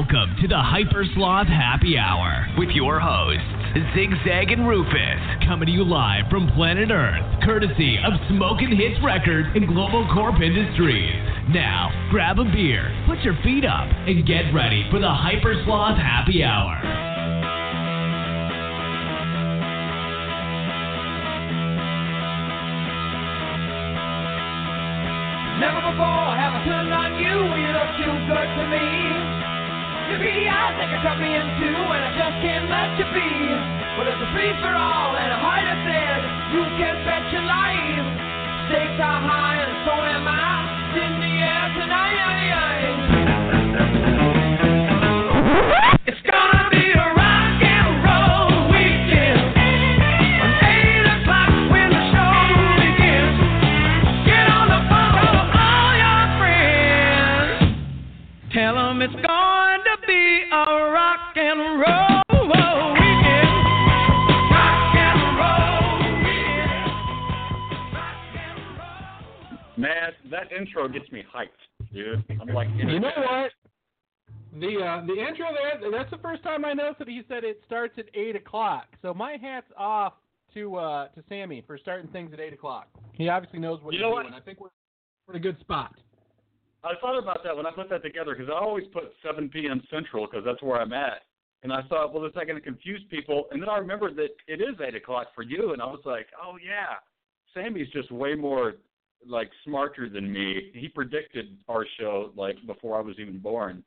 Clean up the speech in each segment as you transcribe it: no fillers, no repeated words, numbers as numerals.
Welcome to the Hyper Sloth Happy Hour with your hosts, Zigzag and Rufus, coming to you live from planet Earth, courtesy of Smokin' Hits Records and Global Corp Industries. Now, grab a beer, put your feet up, and get ready for the Hyper Sloth Happy Hour. Never before have I turned on you, you look too good for me. Your beady eyes that can cut me in two, and I just can't let you be. But it's a free for all, and a heart is dead, you can bet your life. Stakes are high, and so am I. It's in the air tonight. It's gonna be a rock and roll weekend. From 8 o'clock when the show begins, get on the phone, call all your friends. Tell them it's going to be a rock and roll weekend. Rock and roll weekend. Rock and roll. Man, that intro gets me hyped, dude. I'm like, you know what? The intro there, that's the first time I noticed that he said it starts at 8 o'clock. So my hat's off to Sammy for starting things at 8 o'clock. He obviously knows what he's doing. I think we're in a good spot. I thought about that when I put that together because I always put 7 p.m. Central because that's where I'm at. And I thought, well, is that going to confuse people? And then I remembered that it is 8 o'clock for you. And I was like, oh, yeah, Sammy's just way more, like, smarter than me. He predicted our show, like, before I was even born.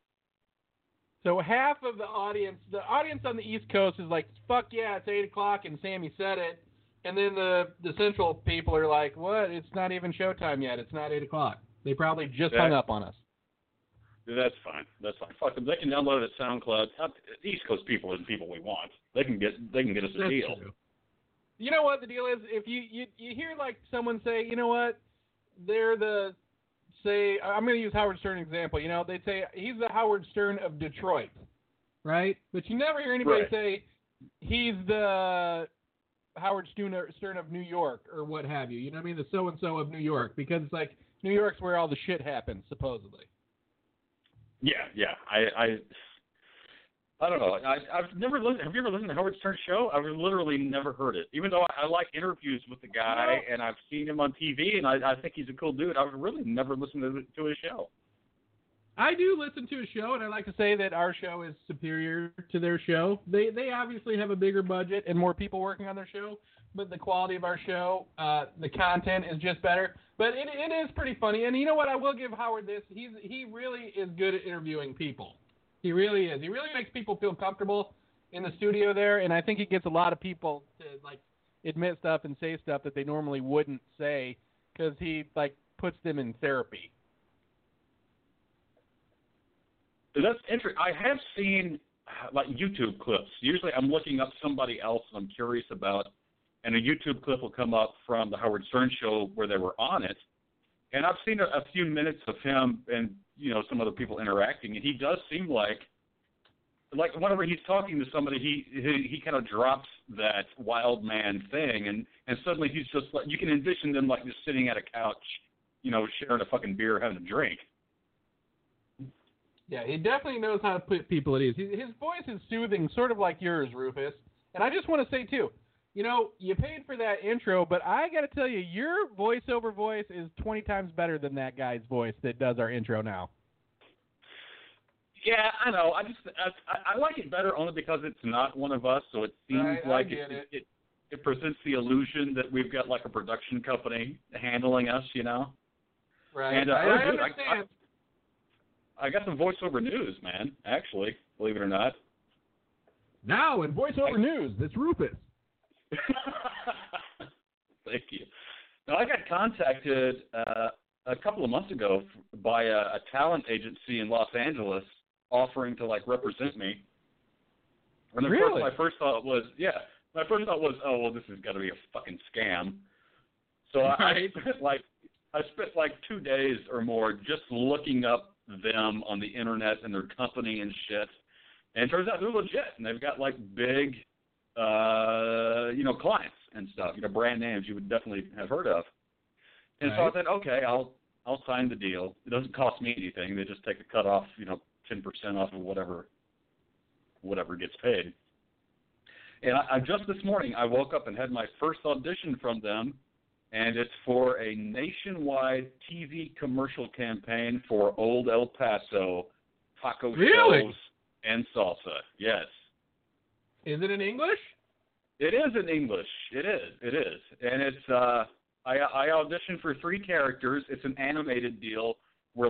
So half of the audience on the East Coast is like, fuck yeah, it's 8 o'clock and Sammy said it. And then the Central people are like, what? It's not even showtime yet. It's not 8 o'clock. They probably just hung up on us. That's fine. That's fine. Fuck them. They can download it at SoundCloud. East Coast people is the people we want. They can get us a deal. True. You know what the deal is? If you hear like someone say, you know what, they're the... Say, I'm going to use Howard Stern example. You know, they say he's the Howard Stern of Detroit, right? But you never hear anybody say he's the Howard Stern of New York or what have you. You know what I mean? The so-and-so of New York, because it's like New York's where all the shit happens, supposedly. Yeah. I don't know. I've never listened. Have you ever listened to Howard Stern's show? I've literally never heard it, even though I like interviews with the guy, and I've seen him on TV, and I think he's a cool dude. I've really never listened to his show. I do listen to his show, and I like to say that our show is superior to their show. They obviously have a bigger budget and more people working on their show, but the quality of our show, the content is just better. But it is pretty funny, and you know what? I will give Howard this. He really is good at interviewing people. He really is. He really makes people feel comfortable in the studio there, and I think he gets a lot of people to, like, admit stuff and say stuff that they normally wouldn't say because he, like, puts them in therapy. That's interesting. I have seen, like, YouTube clips. Usually I'm looking up somebody else I'm curious about, and a YouTube clip will come up from the Howard Stern show where they were on it, and I've seen a few minutes of him and, you know, some other people interacting, and he does seem like whenever he's talking to somebody, he kind of drops that wild man thing, and suddenly he's just like, you can envision them like just sitting at a couch, you know, sharing a fucking beer, having a drink. Yeah, he definitely knows how to put people at ease. His voice is soothing, sort of like yours, Rufus. And I just want to say, too, you know, you paid for that intro, but I got to tell you, your voiceover voice is 20 times better than that guy's voice that does our intro now. Yeah, I know. I like it better only because it's not one of us, so it seems like it presents the illusion that we've got like a production company handling us, you know? Right. And, I understand. I got some voiceover news, man, actually, believe it or not. Now in voiceover news, it's Rufus. Thank you. Now, I got contacted a couple of months ago by a talent agency in Los Angeles offering to, like, represent me. And really? My first thought was, oh, well, this has got to be a fucking scam. So I spent 2 days or more just looking up them on the internet and their company and shit. And it turns out they're legit, and they've got, like, big – clients and stuff, brand names you would definitely have heard of. And so I said, okay, I'll I'll sign the deal. It doesn't cost me anything. They just take a cut off, 10% off of whatever gets paid. And I just this morning, I woke up and had my first audition from them, and it's for a nationwide TV commercial campaign for Old El Paso taco shows and salsa. Yes. Is it in English? It is in English. It is. And it's I auditioned for 3 characters. It's an animated deal where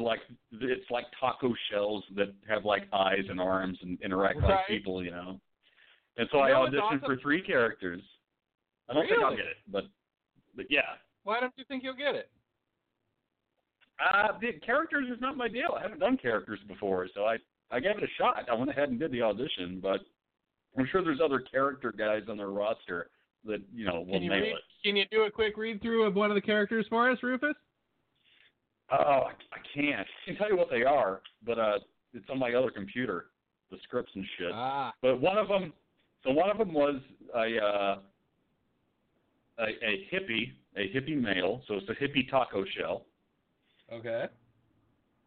it's like taco shells that have eyes and arms and interact like people, And so I auditioned for 3 characters. I don't think I'll get it, but yeah. Why don't you think you'll get it? The characters is not my deal. I haven't done characters before, so I gave it a shot. I went ahead and did the audition, but I'm sure there's other character guys on their roster that, will nail it. Can you do a quick read-through of one of the characters for us, Rufus? Oh, I can't. I can tell you what they are, but it's on my other computer, the scripts and shit. But one of them was a hippie male, so it's a hippie taco shell. Okay.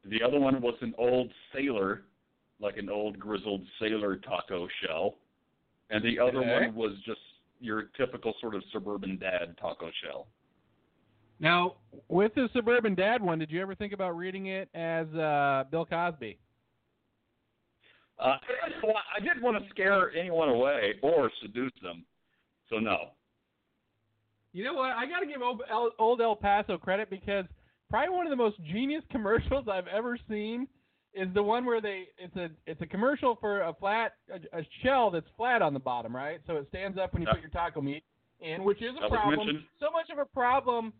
The other one was an old sailor, like an old grizzled sailor taco shell. And the other one was just your typical sort of suburban dad taco shell. Now, with the suburban dad one, did you ever think about reading it as Bill Cosby? I didn't want to scare anyone away or seduce them, so no. You know what? I got to give Old El Paso credit because probably one of the most genius commercials I've ever seen is the one where it's a commercial for a shell that's flat on the bottom, right? So it stands up when you put your taco meat in, which is a problem. So much of a problem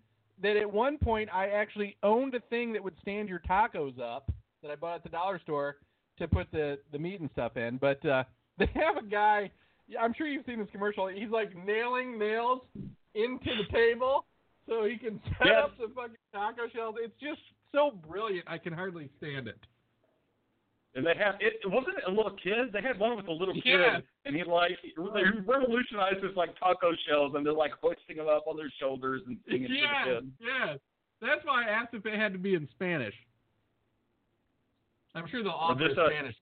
that at one point I actually owned a thing that would stand your tacos up that I bought at the dollar store to put the meat and stuff in. But they have a guy, I'm sure you've seen this commercial, he's like nailing nails into the table so he can set up the fucking taco shells. It's just so brilliant, I can hardly stand it. And they have wasn't it a little kid? They had one with a little kid, and he revolutionized his taco shells, and they're hoisting them up on their shoulders and singing to the kid. Yeah, that's why I asked if it had to be in Spanish. I'm sure they'll offer Spanish.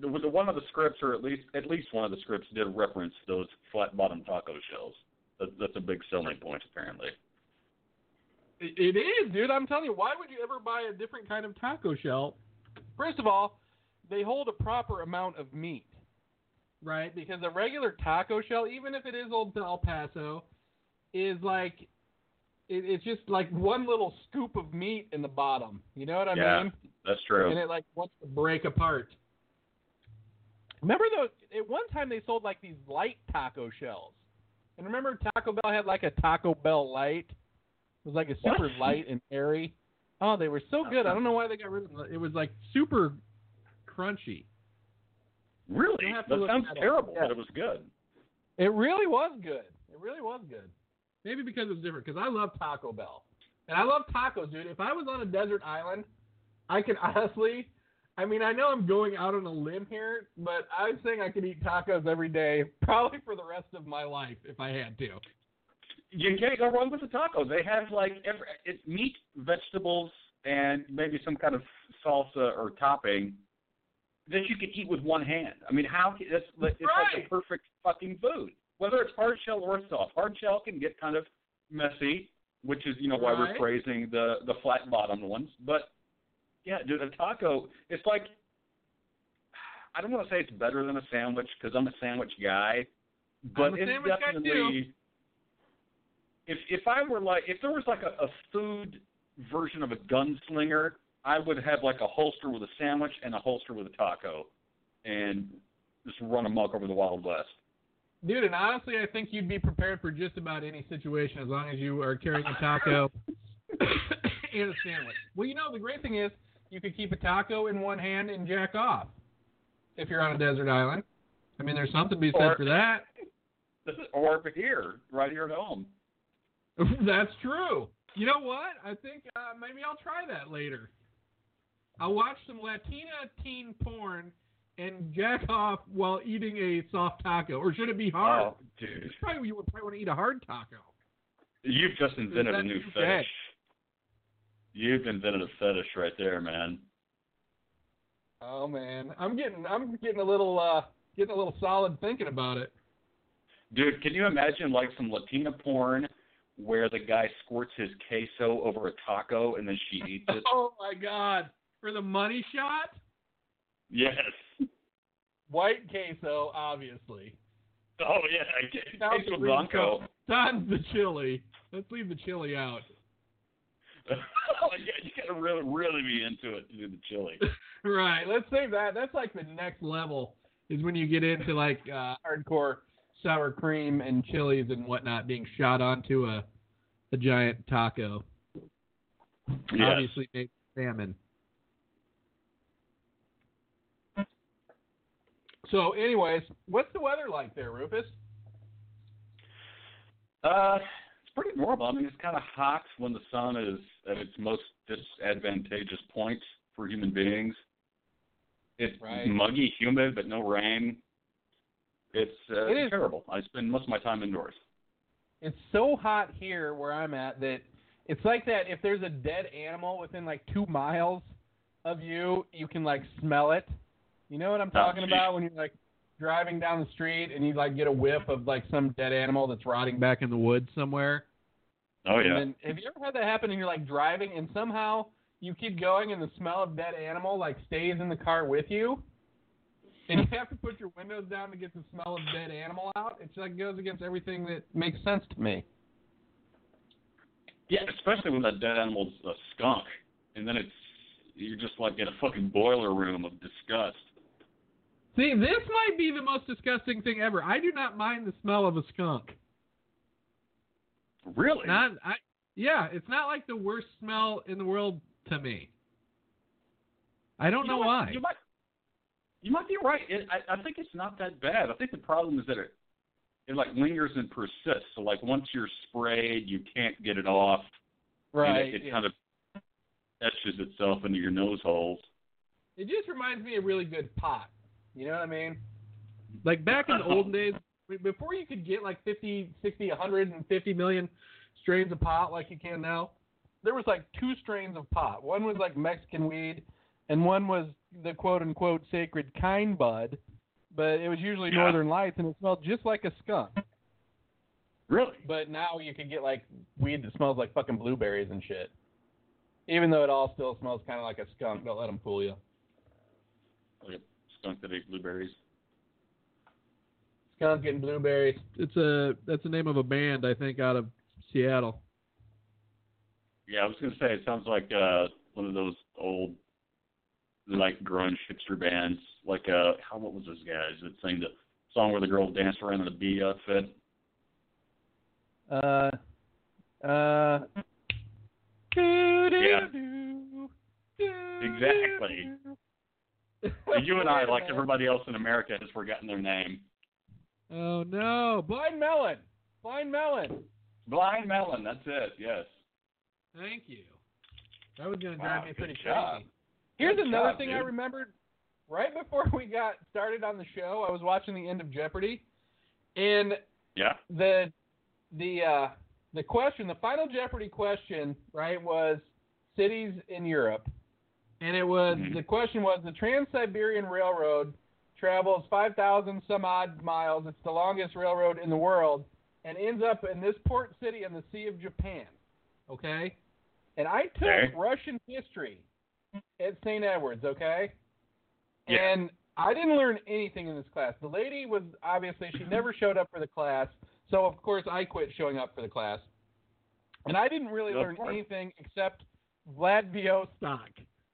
One of the scripts, or at least one of the scripts, did reference those flat bottom taco shells. That's a big selling point, apparently. It is, dude. I'm telling you, why would you ever buy a different kind of taco shell? First of all, they hold a proper amount of meat, right? Because a regular taco shell, even if it is Old El Paso, is it's just one little scoop of meat in the bottom. You know what I mean? Yeah, that's true. And it wants to break apart. Remember though, at one time they sold these light taco shells. And remember Taco Bell had a Taco Bell Light? It was a super light and airy. Oh, they were so good. I don't know why they got rid of it. It was super crunchy. Really? That sounds terrible, but it was good. It really was good. Maybe because it was different, because I love Taco Bell. And I love tacos, dude. If I was on a desert island, I could honestly, I know I'm going out on a limb here, but I was saying I could eat tacos every day, probably for the rest of my life if I had to. You can't go wrong with the tacos. They have it's meat, vegetables, and maybe some kind of salsa or topping that you can eat with one hand. It's the perfect fucking food. Whether it's hard shell or soft, hard shell can get kind of messy, which is why we're praising the flat bottomed ones. But yeah, dude, a taco, it's I don't want to say it's better than a sandwich because I'm a sandwich guy, but it's definitely. Guy too. If I were if there was a food version of a gunslinger, I would have a holster with a sandwich and a holster with a taco, and just run amok over the Wild West. Dude, and honestly, I think you'd be prepared for just about any situation as long as you are carrying a taco and a sandwich. Well, the great thing is you could keep a taco in one hand and jack off if you're on a desert island. There's something to be said for that. Or here, right here at home. That's true. You know what? I think maybe I'll try that later. I'll watch some Latina teen porn and jack off while eating a soft taco. Or should it be hard? Oh, dude. You would probably want to eat a hard taco. You've just invented a new fetish. You've invented a fetish right there, man. Oh man, I'm getting a little solid thinking about it. Dude, can you imagine like some Latina porn where the guy squirts his queso over a taco and then she eats it? Oh my God, for the money shot? Yes. White queso, obviously. Oh yeah, queso blanco. Tons of chili. Let's leave the chili out. Oh yeah, you gotta really be into it to do the chili. Right. Let's save that. That's like the next level is when you get into like hardcore sour cream and chilies and whatnot being shot onto a giant taco. Yeah. Obviously made salmon. So anyways, what's the weather like there, Rufus? It's pretty normal. I mean, it's kind of hot when the sun is at its most disadvantageous point for human beings. It's muggy, humid, but no rain. It's terrible. I spend most of my time indoors. It's so hot here where I'm at that it's like that if there's a dead animal within like 2 miles of you, you can like smell it. You know what I'm talking about when you're like driving down the street and you like get a whiff of like some dead animal that's rotting back in the woods somewhere? Oh, yeah. And then, have you ever had that happen and you're like driving and somehow you keep going and the smell of dead animal like stays in the car with you? And you have to put your windows down to get the smell of dead animal out. It like goes against everything that makes sense to me. Yeah, especially when that dead animal's a skunk. And then you're just like in a fucking boiler room of disgust. See, this might be the most disgusting thing ever. I do not mind the smell of a skunk. Really? Yeah, it's not like the worst smell in the world to me. I don't know why. You might be right. I think it's not that bad. I think the problem is that it like lingers and persists. So like once you're sprayed, you can't get it off. Right. And it kind of etches itself into your nose holes. It just reminds me of really good pot. You know what I mean? Like back in the olden days, before you could get like 50, 60, 150 million strains of pot like you can now, there was like 2 strains of pot. One was like Mexican weed, and one was the quote-unquote sacred kind bud, but it was usually Northern Lights, and it smelled just like a skunk. Really? But now you can get, like, weed that smells like fucking blueberries and shit. Even though it all still smells kind of like a skunk, don't let them fool you. Like a skunk that ate blueberries. Skunk and blueberries. That's the name of a band, I think, out of Seattle. Yeah, I was going to say, it sounds like one of those old like grunge hipster bands, like what was this guy's that sang the song where the girl danced around in a bee outfit? Exactly. You and I, like everybody else in America, has forgotten their name. Oh no, Blind Melon. That's it. Yes. Thank you. That was going to drive me pretty crazy. Here's another thing I remembered right before we got started on the show. I was watching the end of Jeopardy, and the question, the final Jeopardy question, right, was cities in Europe, and it was the question was the Trans-Siberian Railroad travels 5,000 some odd miles. It's the longest railroad in the world, and ends up in this port city in the Sea of Japan. Okay, and I took Russian history at St. Edward's, okay? Yeah. And I didn't learn anything in this class. The lady was, obviously, she never showed up for the class, so, of course, I quit showing up for the class. And I didn't really learn anything except Vladivostok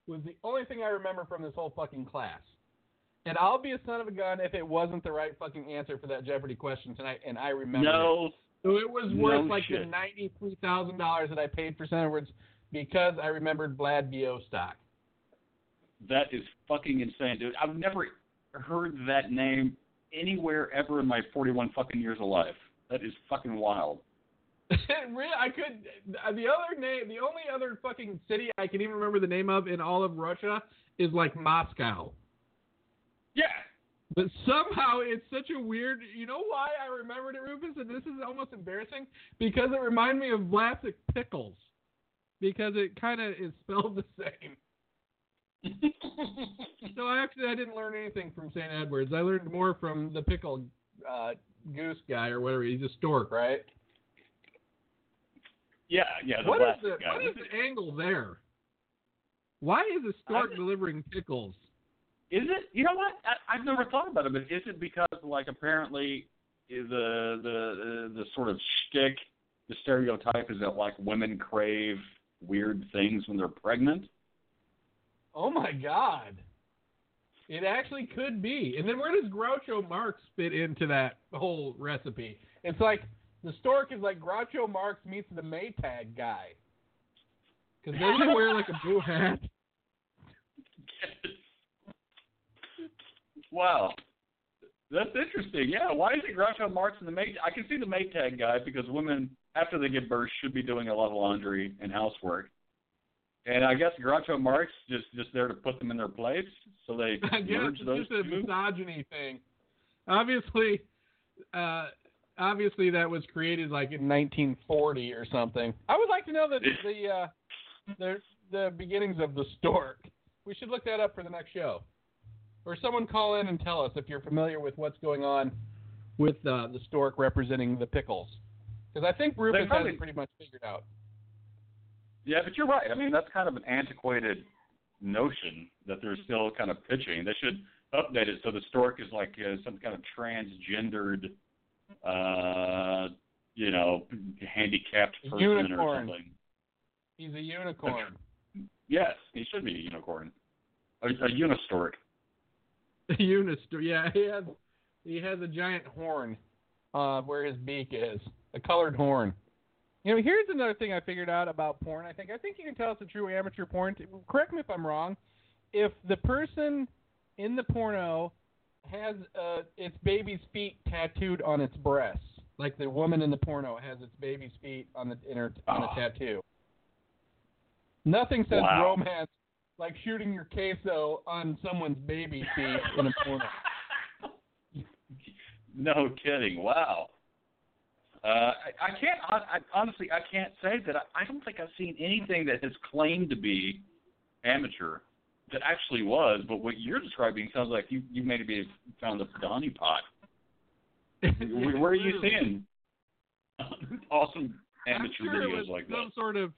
was the only thing I remember from this whole fucking class. And I'll be a son of a gun if it wasn't the right fucking answer for that Jeopardy question tonight, and I remember it. So it was worth, the $93,000 that I paid for St. Edward's because I remembered Vladivostok. That is fucking insane, dude. I've never heard that name anywhere ever in my 41 fucking years of life. That is fucking wild. The only other fucking city I can even remember the name of in all of Russia is like Moscow. Yeah. But somehow it's such a weird, you know why I remembered it, Rufus? And this is almost embarrassing because it reminded me of Vlasic Pickles. because it kind of is spelled the same. So I didn't learn anything from St. Edward's. I learned more from the pickled goose guy or whatever. He's a stork, right? Yeah. What is the angle there? Why is a stork delivering pickles? Is it? You know what? I've never thought about it, but is it because, like, apparently the sort of shtick, the stereotype is that, like, women crave weird things when they're pregnant? Oh, my God. It actually could be. And then where does Groucho Marx fit into that whole recipe? It's like the stork is like Groucho Marx meets the Maytag guy. Because doesn't he wear, like, a blue hat? Wow. That's interesting. Yeah, why is it Groucho Marx and the Maytag? I can see the Maytag guy because women, after they give birth, should be doing a lot of laundry and housework. And I guess Groucho Marx just there to put them in their place, so they merge those two. I guess it's just a misogyny thing. Obviously that was created like in 1940 or something. I would like to know the beginnings of the stork. We should look that up for the next show. Or someone call in and tell us if you're familiar with what's going on with the stork representing the pickles. Because I think Rufus has it pretty much figured out. Yeah, but you're right. I mean, that's kind of an antiquated notion that they're still kind of pitching. They should update it so the stork is like some kind of transgendered, handicapped person or something. He's a unicorn. Yes, he should be a unicorn. A unistork. Yeah, he has a giant horn where his beak is, a colored horn. You know, here's another thing I figured out about porn. I think you can tell it's a true amateur porn. Correct me if I'm wrong. If the person in the porno has its baby's feet tattooed on its breasts, like the woman in the porno has its baby's feet on a tattoo. Nothing says romance like shooting your queso on someone's baby feet in a porno. No kidding. Wow. I honestly can't say that. I don't think I've seen anything that has claimed to be amateur that actually was, but what you're describing sounds like you maybe found a Donny pot. Where are you seeing awesome amateur videos like that?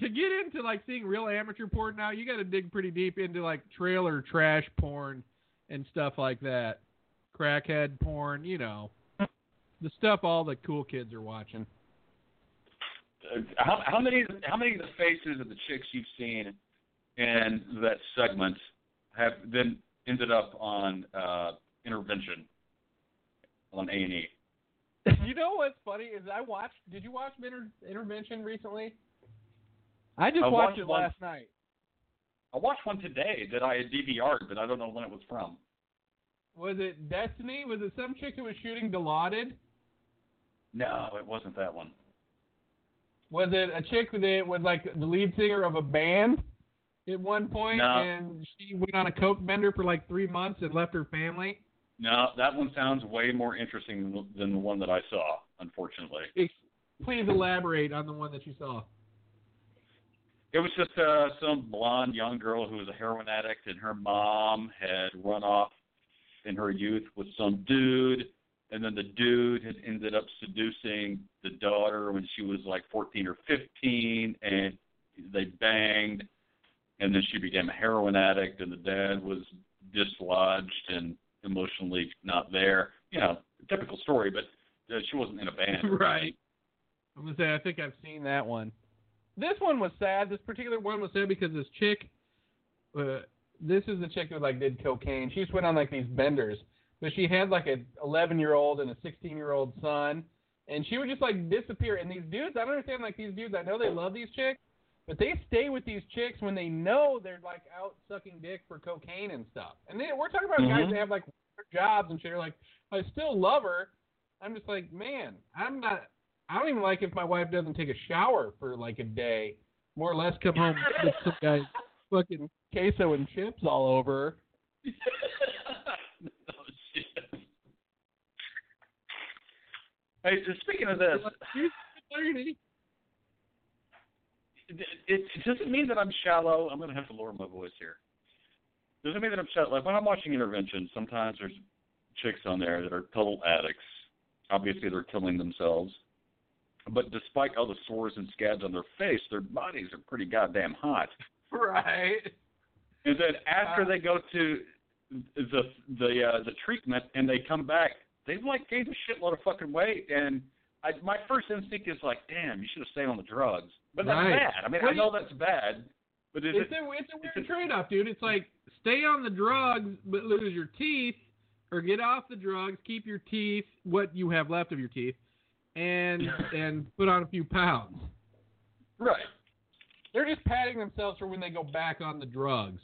To get into, like, seeing real amateur porn now, you got to dig pretty deep into, like, trailer trash porn and stuff like that. Crackhead porn, the stuff all the cool kids are watching. How many of the faces of the chicks you've seen in that segment have then ended up on Intervention on A&E? You know what's funny is did you watch Intervention recently? I just watched it last night. I watched one today that I had DVR'd, but I don't know when it was from. Was it Destiny? Was it some chick who was shooting Dilaudid? No, it wasn't that one. Was it a chick with like the lead singer of a band at one point, and she went on a coke bender for like 3 months and left her family? No, that one sounds way more interesting than the one that I saw, unfortunately. Please elaborate on the one that you saw. It was just some blonde young girl who was a heroin addict, and her mom had run off in her youth with some dude, and then the dude had ended up seducing the daughter when she was like 14 or 15, and they banged, and then she became a heroin addict, and the dad was dislodged and emotionally not there. Typical story, but she wasn't in a band. Right. I'm going to say, I think I've seen that one. This one was sad. This particular one was sad because this chick, this is the chick who like did cocaine. She just went on like these benders, but she had like an 11-year-old and a 16-year-old son, and she would just like disappear. And these dudes, I don't understand. Like these dudes, I know they love these chicks, but they stay with these chicks when they know they're like out sucking dick for cocaine and stuff. And then we're talking about guys that have like jobs and shit. They're like, I still love her. I'm just like, man, I don't even like if my wife doesn't take a shower for like a day, more or less come home with some guy's fucking queso and chips all over. Oh, shit. Hey, speaking of this, it doesn't mean that I'm shallow. I'm going to have to lower my voice here. It doesn't mean that I'm shallow. Like when I'm watching Intervention, sometimes there's chicks on there that are total addicts. Obviously, they're killing themselves. But despite all the sores and scabs on their face, their bodies are pretty goddamn hot. Right. And then after they go to the treatment and they come back, they've like gained a shitload of fucking weight. And my first instinct is like, damn, you should have stayed on the drugs. But that's bad. I mean, I know that's bad. But it's a weird trade-off, dude. It's like stay on the drugs but lose your teeth, or get off the drugs, keep your teeth, what you have left of your teeth, and put on a few pounds. Right. They're just patting themselves for when they go back on the drugs.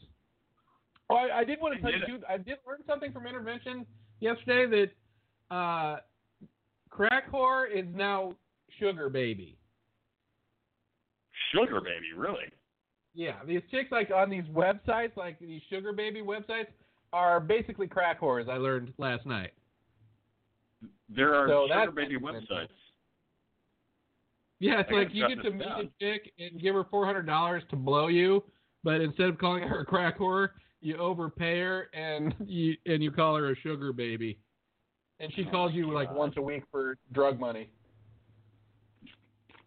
Oh, I did want to tell you, dude, I did learn something from Intervention yesterday that crack whore is now sugar baby. Sugar baby, really? Yeah, these chicks like on these websites, like these sugar baby websites, are basically crack whores, I learned last night. There are sugar baby websites. Yeah, it's like you get to meet a chick and give her $400 to blow you, but instead of calling her a crack whore, you overpay her and you call her a sugar baby. And she calls you like once a week for drug money.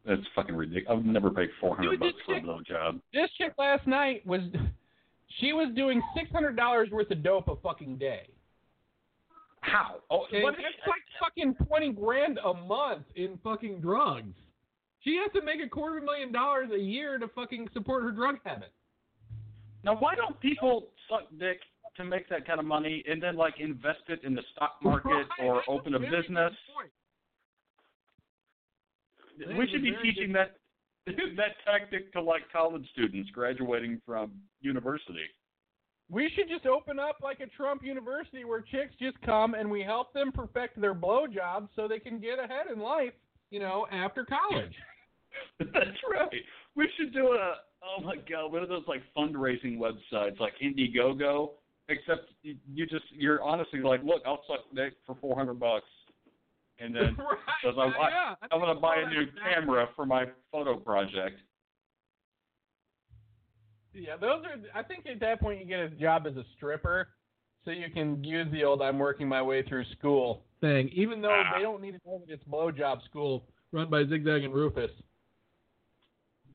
That's fucking ridiculous. I've never paid $400 for a blowjob. This chick last night was doing $600 worth of dope a fucking day. How? Oh, okay. That's like fucking $20,000 a month in fucking drugs. She has to make $250,000 a year to fucking support her drug habit. Now, why don't people suck dick to make that kind of money and then like invest it in the stock market or open a business? We should be teaching that tactic to like college students graduating from university. We should just open up like a Trump university where chicks just come and we help them perfect their blowjobs so they can get ahead in life, you know, after college. That's right. We should do one of those like fundraising websites like Indiegogo, except you're honestly like, look, I'll suck dick for $400. And then because I'm going to buy a new camera for my photo project. Yeah, I think at that point you get a job as a stripper so you can use the old I'm working my way through school thing, even though they don't need to know that it's blowjob school run by Zigzag and Rufus.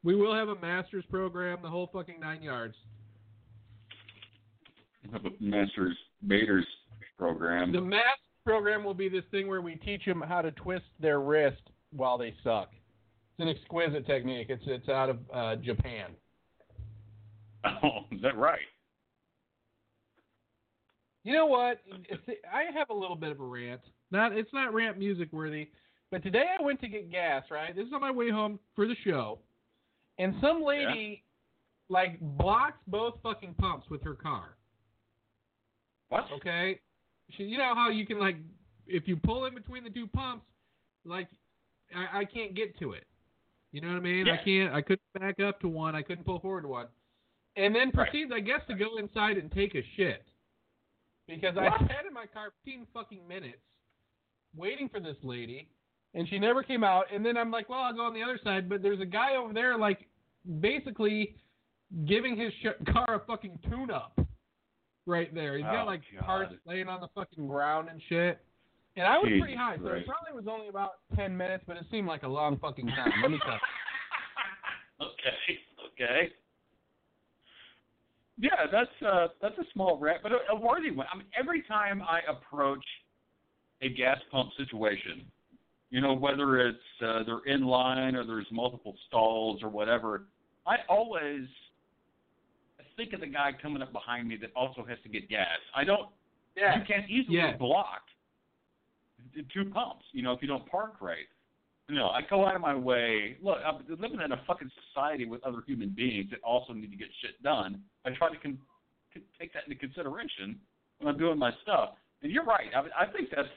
We will have a master's program, the whole fucking 9 yards. We'll have a master's mater's program. The master's program will be this thing where we teach them how to twist their wrist while they suck. It's an exquisite technique. It's out of Japan. Oh, is that right? You know what? I have a little bit of a rant. It's not rant music worthy, but today I went to get gas, right? This is on my way home for the show. And some lady, like, blocks both fucking pumps with her car. What? Okay? She, you know how you can, like, if you pull in between the two pumps, like, I can't get to it. You know what I mean? Yeah. I couldn't back up to one. I couldn't pull forward to one. And then proceeds, I guess, to go inside and take a shit. Because I sat in my car 15 fucking minutes waiting for this lady, and she never came out. And then I'm like, well, I'll go on the other side. But there's a guy over there, like, basically giving his car a fucking tune-up right there. He's got, like, parts laying on the fucking ground and shit. And I was pretty high, so it probably was only about 10 minutes, but it seemed like a long fucking time. Let me tell you. Okay. Yeah, that's a small rant, but a worthy one. I mean, every time I approach a gas pump situation, you know, whether it's they're in line or there's multiple stalls or whatever, I always think of the guy coming up behind me that also has to get gas. You can't easily block two pumps, you know, if you don't park right. No, I go out of my way. Look, I'm living in a fucking society with other human beings that also need to get shit done. I try to take that into consideration when I'm doing my stuff. And you're right. I mean, I think that's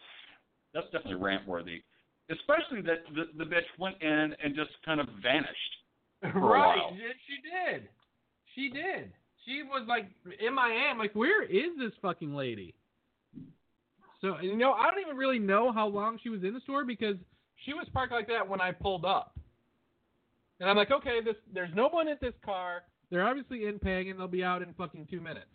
definitely rant-worthy, especially that the bitch went in and just kind of vanished for a while. She did. She was like, MIA. I'm like, where is this fucking lady? So, you know, I don't even really know how long she was in the store because she was parked like that when I pulled up. And I'm like, okay, there's no one at this car. They're obviously in paying, and they'll be out in fucking 2 minutes.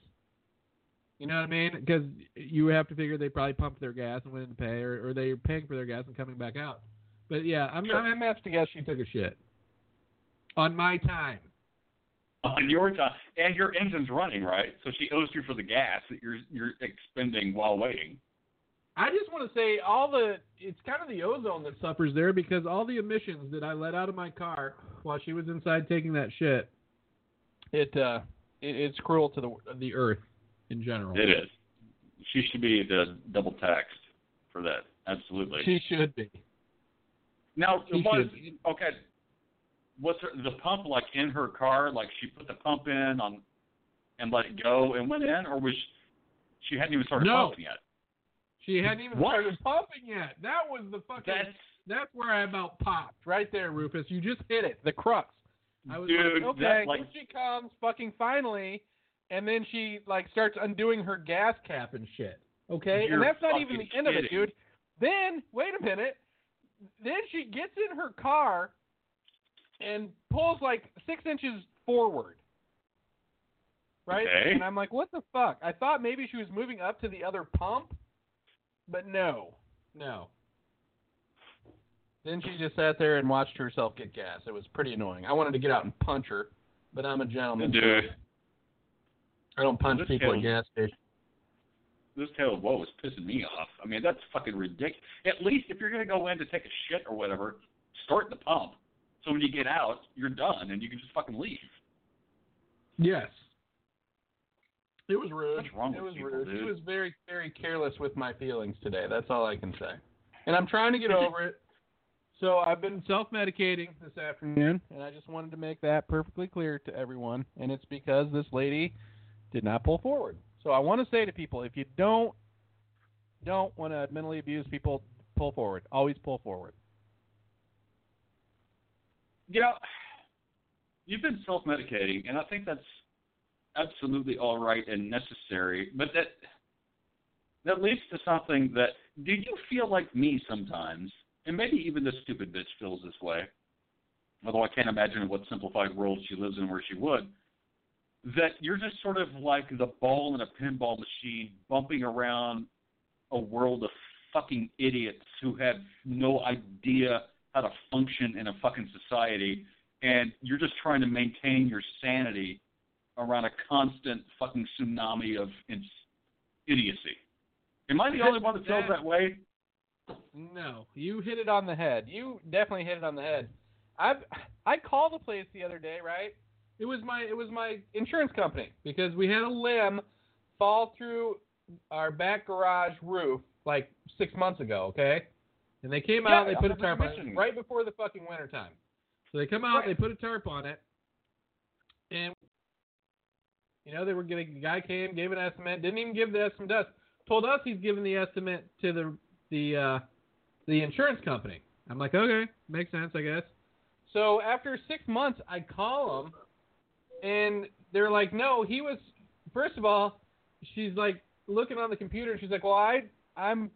You know what I mean? Because you have to figure they probably pumped their gas and went in to pay, or they're paying for their gas and coming back out. But, yeah, I'm asked to guess she took a shit. On my time. On your time. And your engine's running, right? So she owes you for the gas that you're expending while waiting. I just want to say it's kind of the ozone that suffers there, because all the emissions that I let out of my car while she was inside taking that shit, it's cruel to the earth in general. It is. She should be double taxed for that. Absolutely. She should be. Now, was the pump like in her car? Like she put the pump in and let it go and went in, or was she hadn't even started pumping yet? She hadn't even started pumping yet. That was the fucking. That's where I about popped right there, Rufus. You just hit it. The crux. I was here she comes, fucking finally, and then she starts undoing her gas cap and shit. Okay, and that's not even the end of it, dude. Then wait a minute. Then she gets in her car and pulls 6 inches forward. Right? Okay. And I'm like, what the fuck? I thought maybe she was moving up to the other pump. But no. Then she just sat there and watched herself get gas. It was pretty annoying. I wanted to get out and punch her, but I'm a gentleman. Dude. I don't punch people at gas stations. This tale of woe was pissing me off. I mean, that's fucking ridiculous. At least if you're going to go in to take a shit or whatever, start the pump. So when you get out, you're done, and you can just fucking leave. Yes. It was rude. What's wrong with people, dude? She was very, very careless with my feelings today. That's all I can say. And I'm trying to get over it. So I've been self-medicating this afternoon, and I just wanted to make that perfectly clear to everyone. And it's because this lady did not pull forward. So I want to say to people, if you don't want to mentally abuse people, pull forward. Always pull forward. You know, you've been self-medicating, and I think that's absolutely all right and necessary. But that leads to something that, do you feel like me sometimes, and maybe even this stupid bitch feels this way, although I can't imagine what simplified world she lives in where she would, that you're just sort of like the ball in a pinball machine bumping around a world of fucking idiots who have no idea how to function in a fucking society, and you're just trying to maintain your sanity around a constant fucking tsunami of idiocy. Am I the only one that feels that way? No, you hit it on the head. You definitely hit it on the head. I called the place the other day, right? It was my insurance company, because we had a limb fall through our back garage roof 6 months ago, okay? And they came out, they put a tarp on it right before the fucking wintertime. So they come out, they put a tarp on it, and they were getting, the guy came, gave an estimate, didn't even give the estimate to us, told us he's giving the estimate to the insurance company. I'm like, okay, makes sense, I guess. So after 6 months, I call him. And they're like, no, he was, first of all, she's looking on the computer. And she's like, well,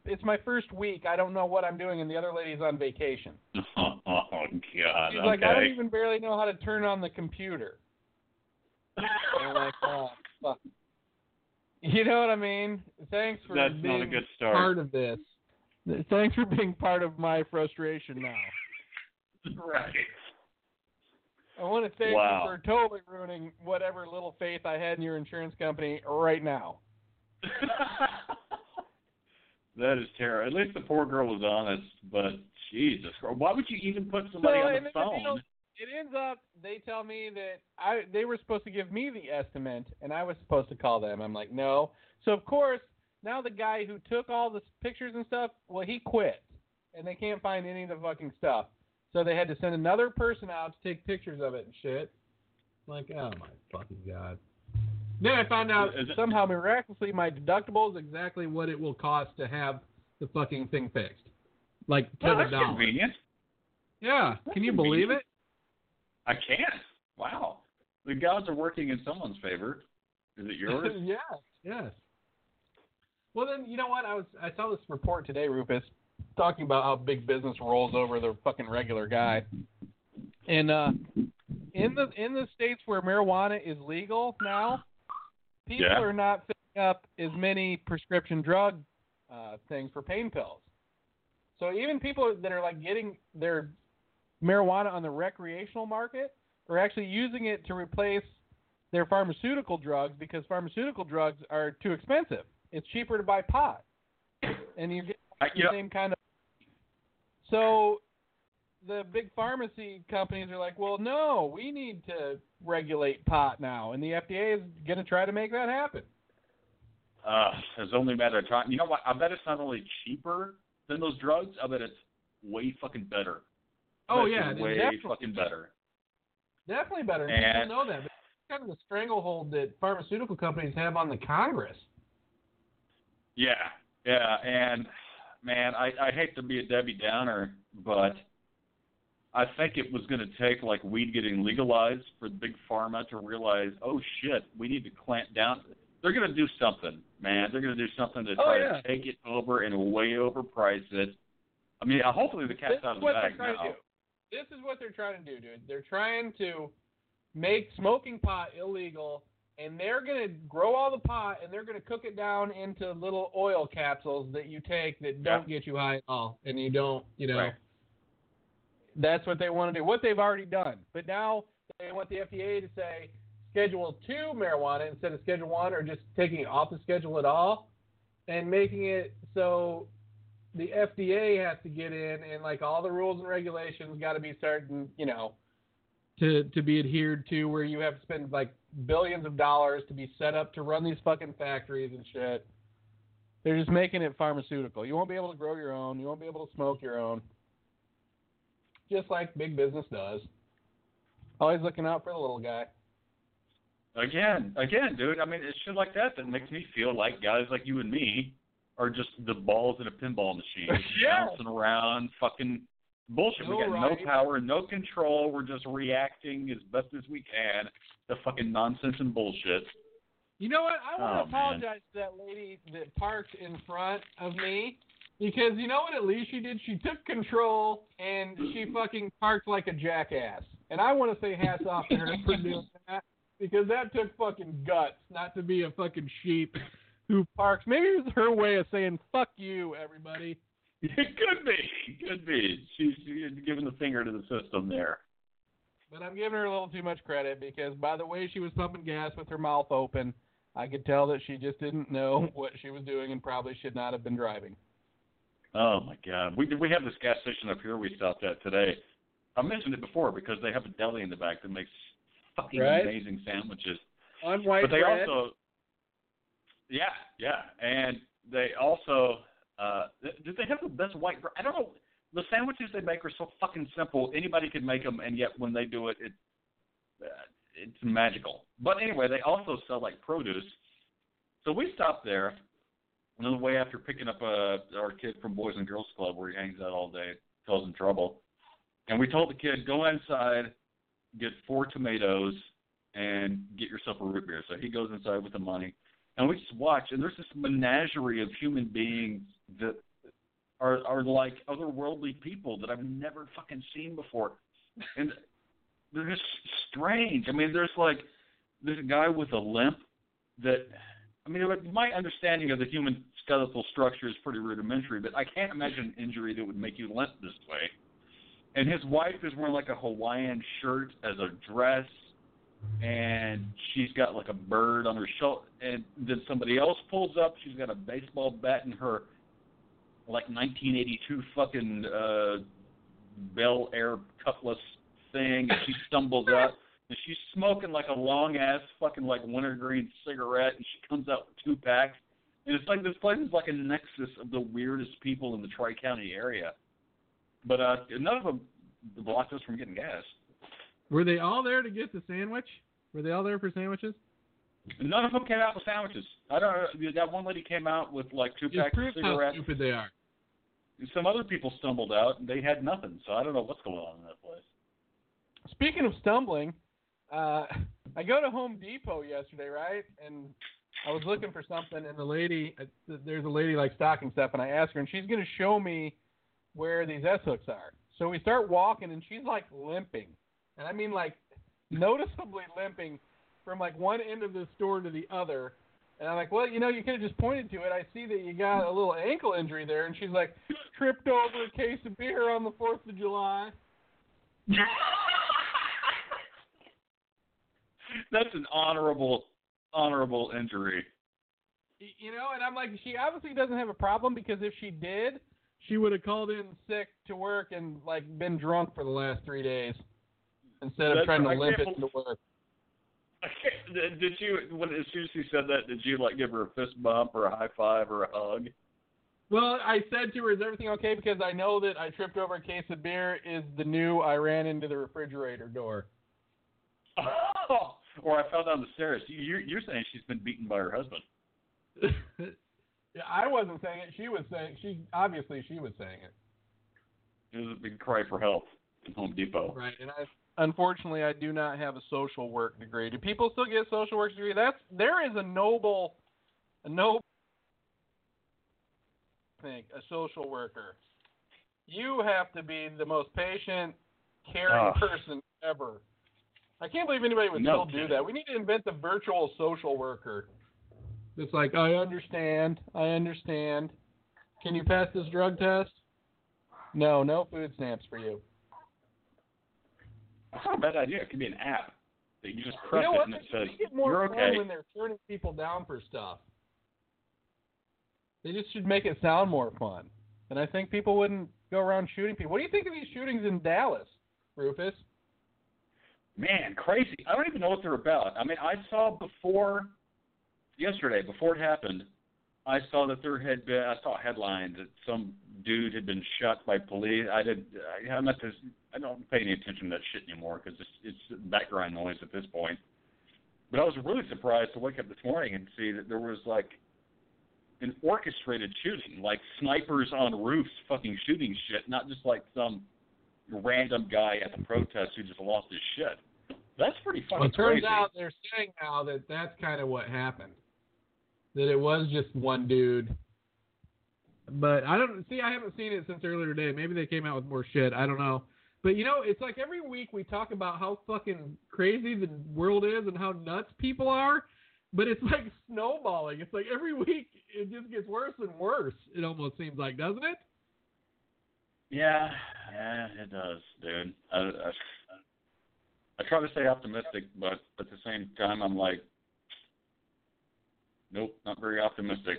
it's my first week. I don't know what I'm doing. And the other lady's on vacation. Oh, God. She's like, I don't even barely know how to turn on the computer. They're like, oh, fuck. You know what I mean? Thanks for being part of this. Thanks for being part of my frustration now. Right. I want to thank you for totally ruining whatever little faith I had in your insurance company right now. That is terrible. At least the poor girl was honest, but Jesus Christ. Why would you even put somebody on the phone? It ends up, they tell me that they were supposed to give me the estimate, and I was supposed to call them. I'm like, no. So, of course, now the guy who took all the pictures and stuff, well, he quit, and they can't find any of the fucking stuff. So they had to send another person out to take pictures of it and shit. Like, oh my fucking God. Then I found out somehow miraculously my deductible is exactly what it will cost to have the fucking thing fixed. Like $10. Well, that's convenient. Yeah. That's Can you convenient. Believe it? I can't. Wow. The gods are working in someone's favor. Is it yours? Yes. Well, then, you know what? I saw this report today, Rufus, talking about how big business rolls over the fucking regular guy. And in the states where marijuana is legal now, people are not filling up as many prescription drug things for pain pills. So even people that are like getting their marijuana on the recreational market are actually using it to replace their pharmaceutical drugs, because pharmaceutical drugs are too expensive. It's cheaper to buy pot, and you get the same kind of. So the big pharmacy companies are like, well, no, we need to regulate pot now, and the FDA is going to try to make that happen. It's only a matter of time. You know what? I bet it's not only cheaper than those drugs. I bet it's way fucking better. Oh, yeah. It's way fucking better. Definitely better. And people know that. But it's kind of the stranglehold that pharmaceutical companies have on the Congress. Yeah. Yeah. And, man, I hate to be a Debbie Downer, but I think it was going to take, like, weed getting legalized for the big pharma to realize, oh, shit, we need to clamp down. They're going to do something, man. They're going to do something to try to take it over and way overprice it. I mean, hopefully the cat's out of the bag now. This is what they're trying to do, dude. They're trying to make smoking pot illegal, and they're going to grow all the pot, and they're going to cook it down into little oil capsules that you take that don't get you high at all, and you don't, you know. Right. That's what they want to do, what they've already done. But now they want the FDA to say Schedule 2 marijuana instead of Schedule 1, or just taking it off the schedule at all and making it so the FDA has to get in, and like all the rules and regulations got to be certain, you know, to be adhered to, where you have to spend like billions of dollars to be set up to run these fucking factories and shit. They're just making it pharmaceutical. You won't be able to grow your own. You won't be able to smoke your own. Just like big business does. Always looking out for the little guy. Again, dude. I mean, it's shit like that that makes me feel like guys like you and me are just the balls in a pinball machine. Bouncing around, fucking bullshit. We got no power, no control. We're just reacting as best as we can to fucking nonsense and bullshit. You know what? I want to apologize to that lady that parked in front of me, because you know what at least she did? She took control, and she fucking parked like a jackass. And I want to say hats off to her for doing that, because that took fucking guts not to be a fucking sheep who parks. Maybe it was her way of saying, fuck you, everybody. It could be. She's giving the finger to the system there. But I'm giving her a little too much credit, because by the way she was pumping gas with her mouth open, I could tell that she just didn't know what she was doing and probably should not have been driving. Oh, my God. We have this gas station up here we stopped at today. I mentioned it before because they have a deli in the back that makes fucking amazing sandwiches. On white bread. But they also... Yeah. And they also... did they have the best white bread? I don't know. The sandwiches they make are so fucking simple. Anybody can make them, and yet when they do it, it's magical. But anyway, they also sell, like, produce. So we stopped there. And on the way after picking up our kid from Boys and Girls Club, where he hangs out all day, causing trouble, and we told the kid, go inside, get 4 tomatoes, and get yourself a root beer. So he goes inside with the money, and we just watch, and there's this menagerie of human beings that are like otherworldly people that I've never fucking seen before. And they're just strange. I mean, there's a guy with a limp that... I mean, my understanding of the human skeletal structure is pretty rudimentary, but I can't imagine an injury that would make you limp this way. And his wife is wearing like a Hawaiian shirt as a dress, and she's got like a bird on her shoulder. And then somebody else pulls up. She's got a baseball bat in her like 1982 fucking Bel Air cutlass thing, and she stumbles out. And she's smoking like a long-ass fucking like wintergreen cigarette, and she comes out with 2 packs. And it's like this place is like a nexus of the weirdest people in the Tri-County area. But none of them blocked us from getting gas. Were they all there to get the sandwich? Were they all there for sandwiches? None of them came out with sandwiches. I don't know. That one lady came out with like 2 packs of cigarettes. How stupid they are. Some other people stumbled out, and they had nothing. So I don't know what's going on in that place. Speaking of stumbling... I go to Home Depot yesterday, right? And I was looking for something, and there's a lady like stocking stuff, and I asked her, and she's going to show me where these S-hooks are. So we start walking, and she's like limping. and I mean like noticeably limping from like one end of the store to the other. And I'm like, well, you know, you could have just pointed to it. I see that you got a little ankle injury there. And she's like, tripped over a case of beer on the 4th of July. That's an honorable injury. You know, and I'm like, she obviously doesn't have a problem, because if she did, she would have called in sick to work and, like, been drunk for the last 3 days instead of trying to limp it to work. Did you, when, as soon as she said that, did you, like, give her a fist bump or a high five or a hug? Well, I said to her, is everything okay? Because I know that I tripped over a case of beer is the new I ran into the refrigerator door. Oh, or I fell down the stairs. You're saying she's been beaten by her husband. Yeah, I wasn't saying it. She was saying, she was saying it. It was a big cry for help in Home Depot. Right, and unfortunately, I do not have a social work degree. Do people still get social work degree? There is a noble thing, a social worker. You have to be the most patient, caring person ever. I can't believe anybody would still do that. We need to invent the virtual social worker. It's like, I understand. Can you pass this drug test? No food stamps for you. That's not a bad idea. It could be an app that you just press it and it says, you're okay. When they're turning people down for stuff, they just should make it sound more fun. And I think people wouldn't go around shooting people. What do you think of these shootings in Dallas, Rufus? Man, crazy. I don't even know what they're about. I mean, I saw yesterday, before it happened, I saw that I saw a headline that some dude had been shot by police. I don't pay any attention to that shit anymore because it's background noise at this point. But I was really surprised to wake up this morning and see that there was like an orchestrated shooting, like snipers on roofs fucking shooting shit, not just like some random guy at the protest who just lost his shit. That's pretty fucking crazy. It turns out they're saying now that that's kind of what happened. That it was just one dude. But I haven't seen it since earlier today. Maybe they came out with more shit. I don't know. But, you know, it's like every week we talk about how fucking crazy the world is and how nuts people are. But it's like snowballing. It's like every week it just gets worse and worse, it almost seems like, doesn't it? Yeah, it does, dude. I try to stay optimistic, but at the same time I'm like, nope, not very optimistic.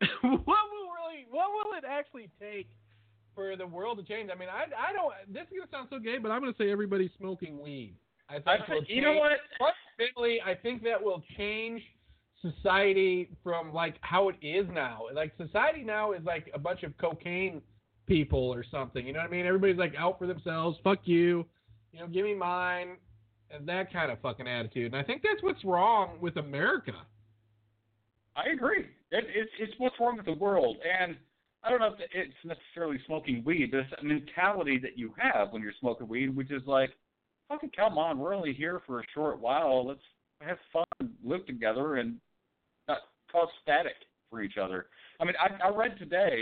What will it actually take for the world to change? I mean, I don't. This is gonna sound so gay, but I'm gonna say everybody's smoking weed. I think you know what? Ultimately, I think that will change society from like how it is now. Like society now is like a bunch of cocaine people or something. You know what I mean? Everybody's like out for themselves. Fuck you. You know, give me mine, and that kind of fucking attitude. And I think that's what's wrong with America. I agree. It's what's wrong with the world. And I don't know if it's necessarily smoking weed, but it's a mentality that you have when you're smoking weed, which is like, fucking come on, we're only here for a short while. Let's have fun, live together, and not cause static for each other. I mean, I read today,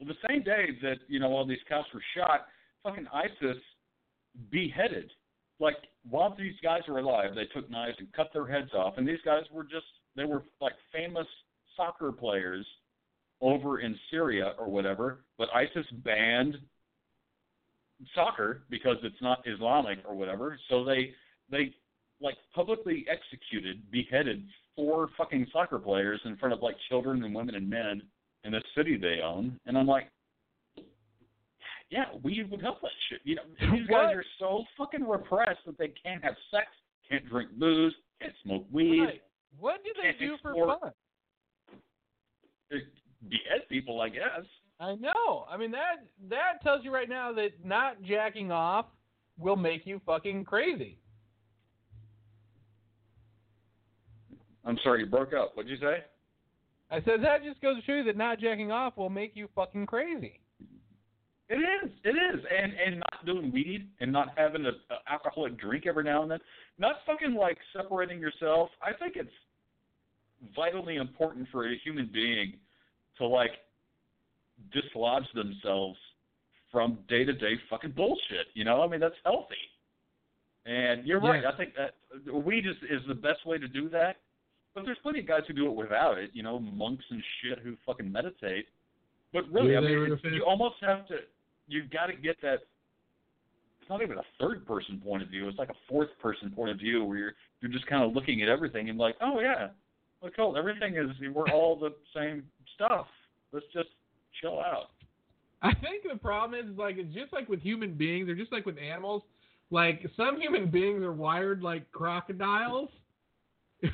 the same day that, you know, all these cops were shot, fucking ISIS beheaded. Like, while these guys were alive, they took knives and cut their heads off, and these guys were just, they were like famous soccer players over in Syria or whatever, but ISIS banned soccer because it's not Islamic or whatever. So they like publicly executed, beheaded 4 fucking soccer players in front of like children and women and men in the city they own. And I'm like, yeah, we would help that shit. You know, these guys are so fucking repressed that they can't have sex, can't drink booze, can't smoke weed. Right. What do they do for fun? Behead people, I guess. I know. I mean, that tells you right now that not jacking off will make you fucking crazy. I'm sorry, you broke up. What'd you say? I said that just goes to show you that not jacking off will make you fucking crazy. It is. And not doing weed and not having an alcoholic drink every now and then. Not fucking, like, separating yourself. I think it's vitally important for a human being to, like, dislodge themselves from day-to-day fucking bullshit, you know? I mean, that's healthy. And you're right. I think that weed is the best way to do that. But there's plenty of guys who do it without it, you know, monks and shit who fucking meditate. But really, I mean, you almost have to, you've got to get that, it's not even a third-person point of view. It's like a fourth-person point of view where you're just kind of looking at everything and like, oh, yeah, well, cool. Everything is, we're all the same stuff. Let's just chill out. I think the problem is, like, it's just like with human beings or just like with animals, like some human beings are wired like crocodiles.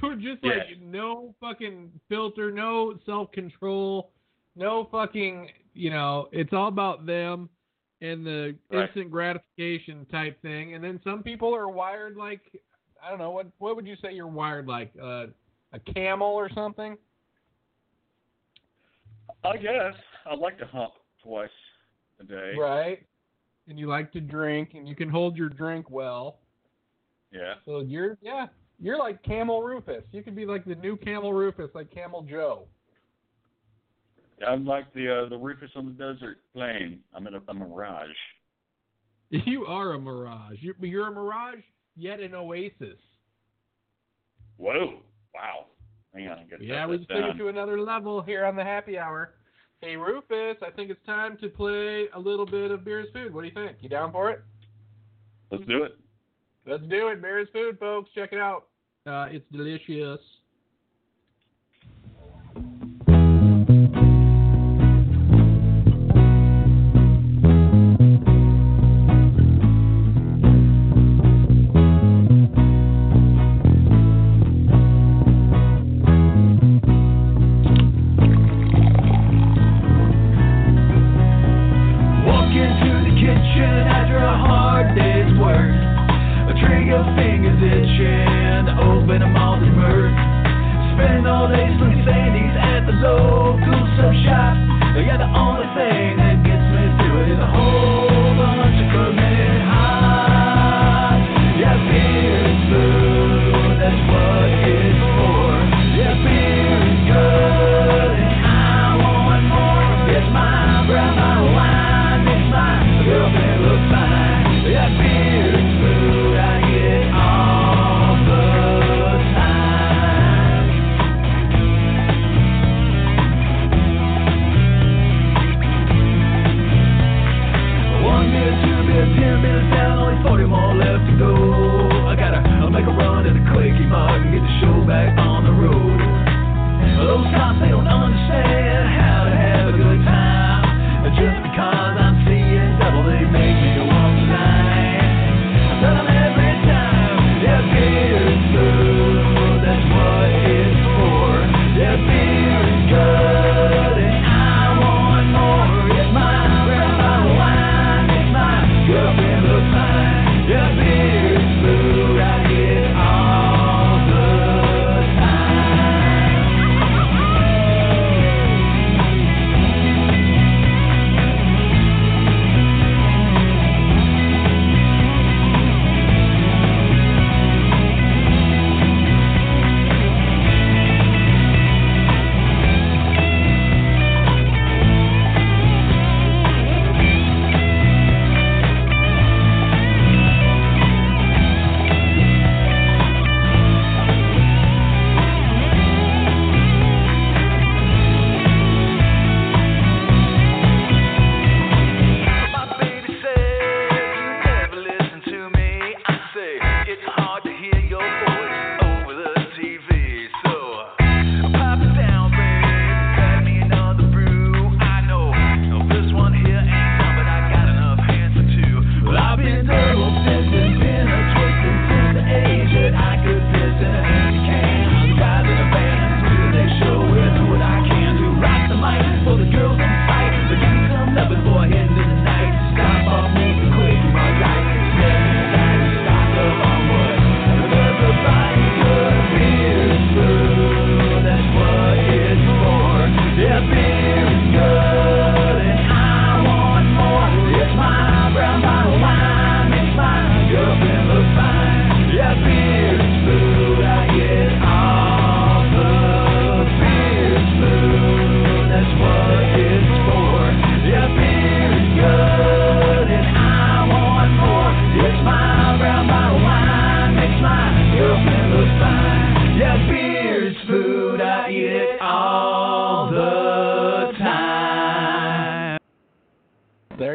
We're just like no fucking filter, no self-control, no fucking, you know, it's all about them and the instant gratification type thing. And then some people are wired like, I don't know, what would you say you're wired like? A camel or something? I guess. I like to hump twice a day. Right. And you like to drink and you can hold your drink well. Yeah. So you're, you're like Camel Rufus. You could be like the new Camel Rufus, like Camel Joe. I'm like the Rufus on the desert plain. I'm a mirage. You are a mirage. You're a mirage, yet an oasis. Whoa. Wow. Hang on. Yeah, we just took it to another level here on the happy hour. Hey, Rufus, I think it's time to play a little bit of Beer's Food. What do you think? You down for it? Let's do it. Let's do it. Beer's Food, folks. Check it out. It's delicious.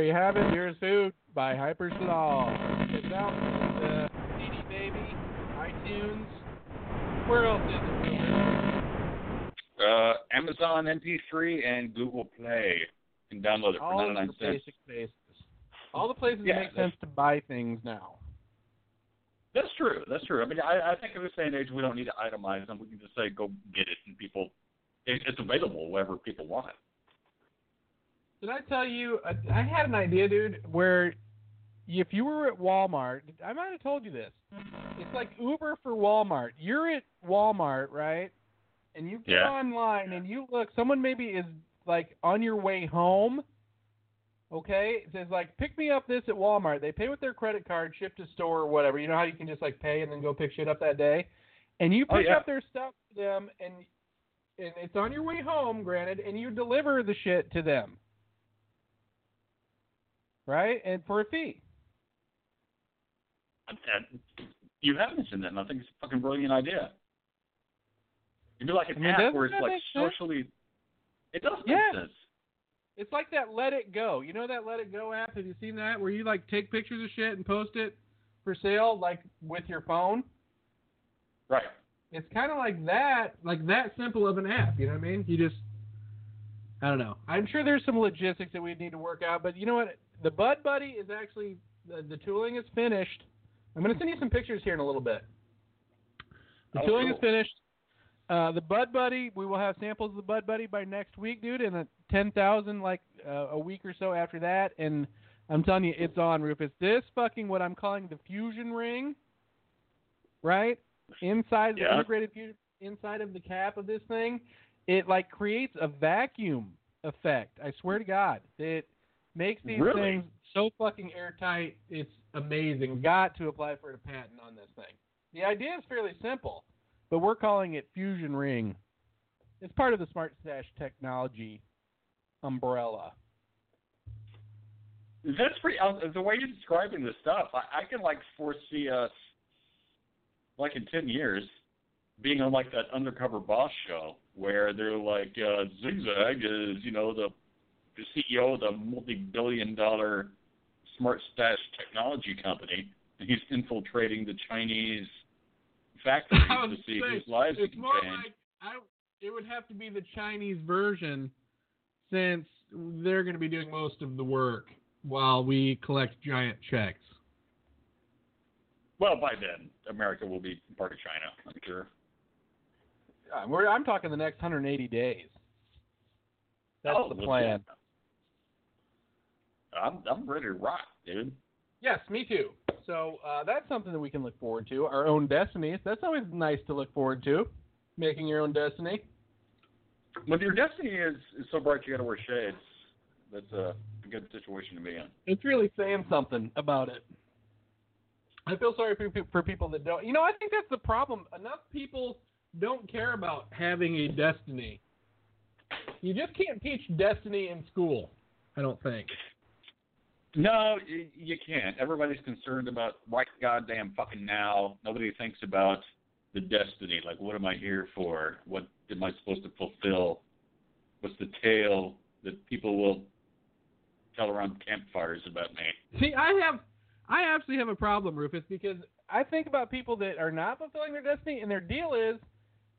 you have it. Here's Food by Hyper Sloth. It's out on the CD Baby, iTunes. Where else is it? Amazon MP3 and Google Play. You can download it for 99 cents. All the places it makes sense to buy things now. That's true. That's true. I mean, I think in this day and age, we don't need to itemize them. We can just say, go get it, and people, it's available wherever people want it. Did I tell you, I had an idea, dude, where if you were at Walmart, I might have told you this. It's like Uber for Walmart. You're at Walmart, right? And you get online, and you look, someone maybe is, like, on your way home, okay? It says, like, pick me up this at Walmart. They pay with their credit card, ship to store, or whatever. You know how you can just, like, pay and then go pick shit up that day? And you pick up their stuff to them, and it's on your way home, granted, and you deliver the shit to them. Right? And for a fee. You have mentioned that, and I think it's a fucking brilliant idea. It'd be like an app where it's like socially... Sense? It does make sense. It's like that Let It Go. You know that Let It Go app? Have you seen that? Where you like take pictures of shit and post it for sale like with your phone? Right. It's kind of like that simple of an app. You know what I mean? You just... I don't know. I'm sure there's some logistics that we need to work out, but you know what? The Bud Buddy is actually, the tooling is finished. I'm going to send you some pictures here in a little bit. The tooling is finished. The Bud Buddy, we will have samples of the Bud Buddy by next week, dude, and 10,000 like a week or so after that. And I'm telling you, it's on, Rufus. This fucking what I'm calling the Fusion Ring, right? Inside the integrated fusion, inside of the cap of this thing, it like creates a vacuum effect. I swear to God, it makes these things so fucking airtight. It's amazing. Got to apply for a patent on this thing. The idea is fairly simple. But we're calling it Fusion Ring. It's part of the Smart Stash technology umbrella. That's pretty. The way you're describing this stuff, I can like foresee us, like in 10 years, being on like that Undercover Boss show where they're like Zigzag is, you know, the CEO of the multi-billion-dollar Smart Stash technology company, and he's infiltrating the Chinese. Factories to see whose lives it's can more change. Like it would have to be the Chinese version, since they're going to be doing most of the work while we collect giant checks. Well, by then, America will be part of China, I'm sure. I'm talking the next 180 days. That's the plan. I'm ready to rock, dude. Yes, me too. So that's something that we can look forward to, our own destinies. That's always nice to look forward to, making your own destiny. But your destiny is so bright you got to wear shades. That's a good situation to be in. It's really saying something about it. I feel sorry for people that don't. You know, I think that's the problem. Enough people don't care about having a destiny. You just can't teach destiny in school, I don't think. No, you can't. Everybody's concerned about right goddamn fucking now. Nobody thinks about the destiny. Like, what am I here for? What am I supposed to fulfill? What's the tale that people will tell around campfires about me? See, I actually have a problem, Rufus, because I think about people that are not fulfilling their destiny, and their deal is,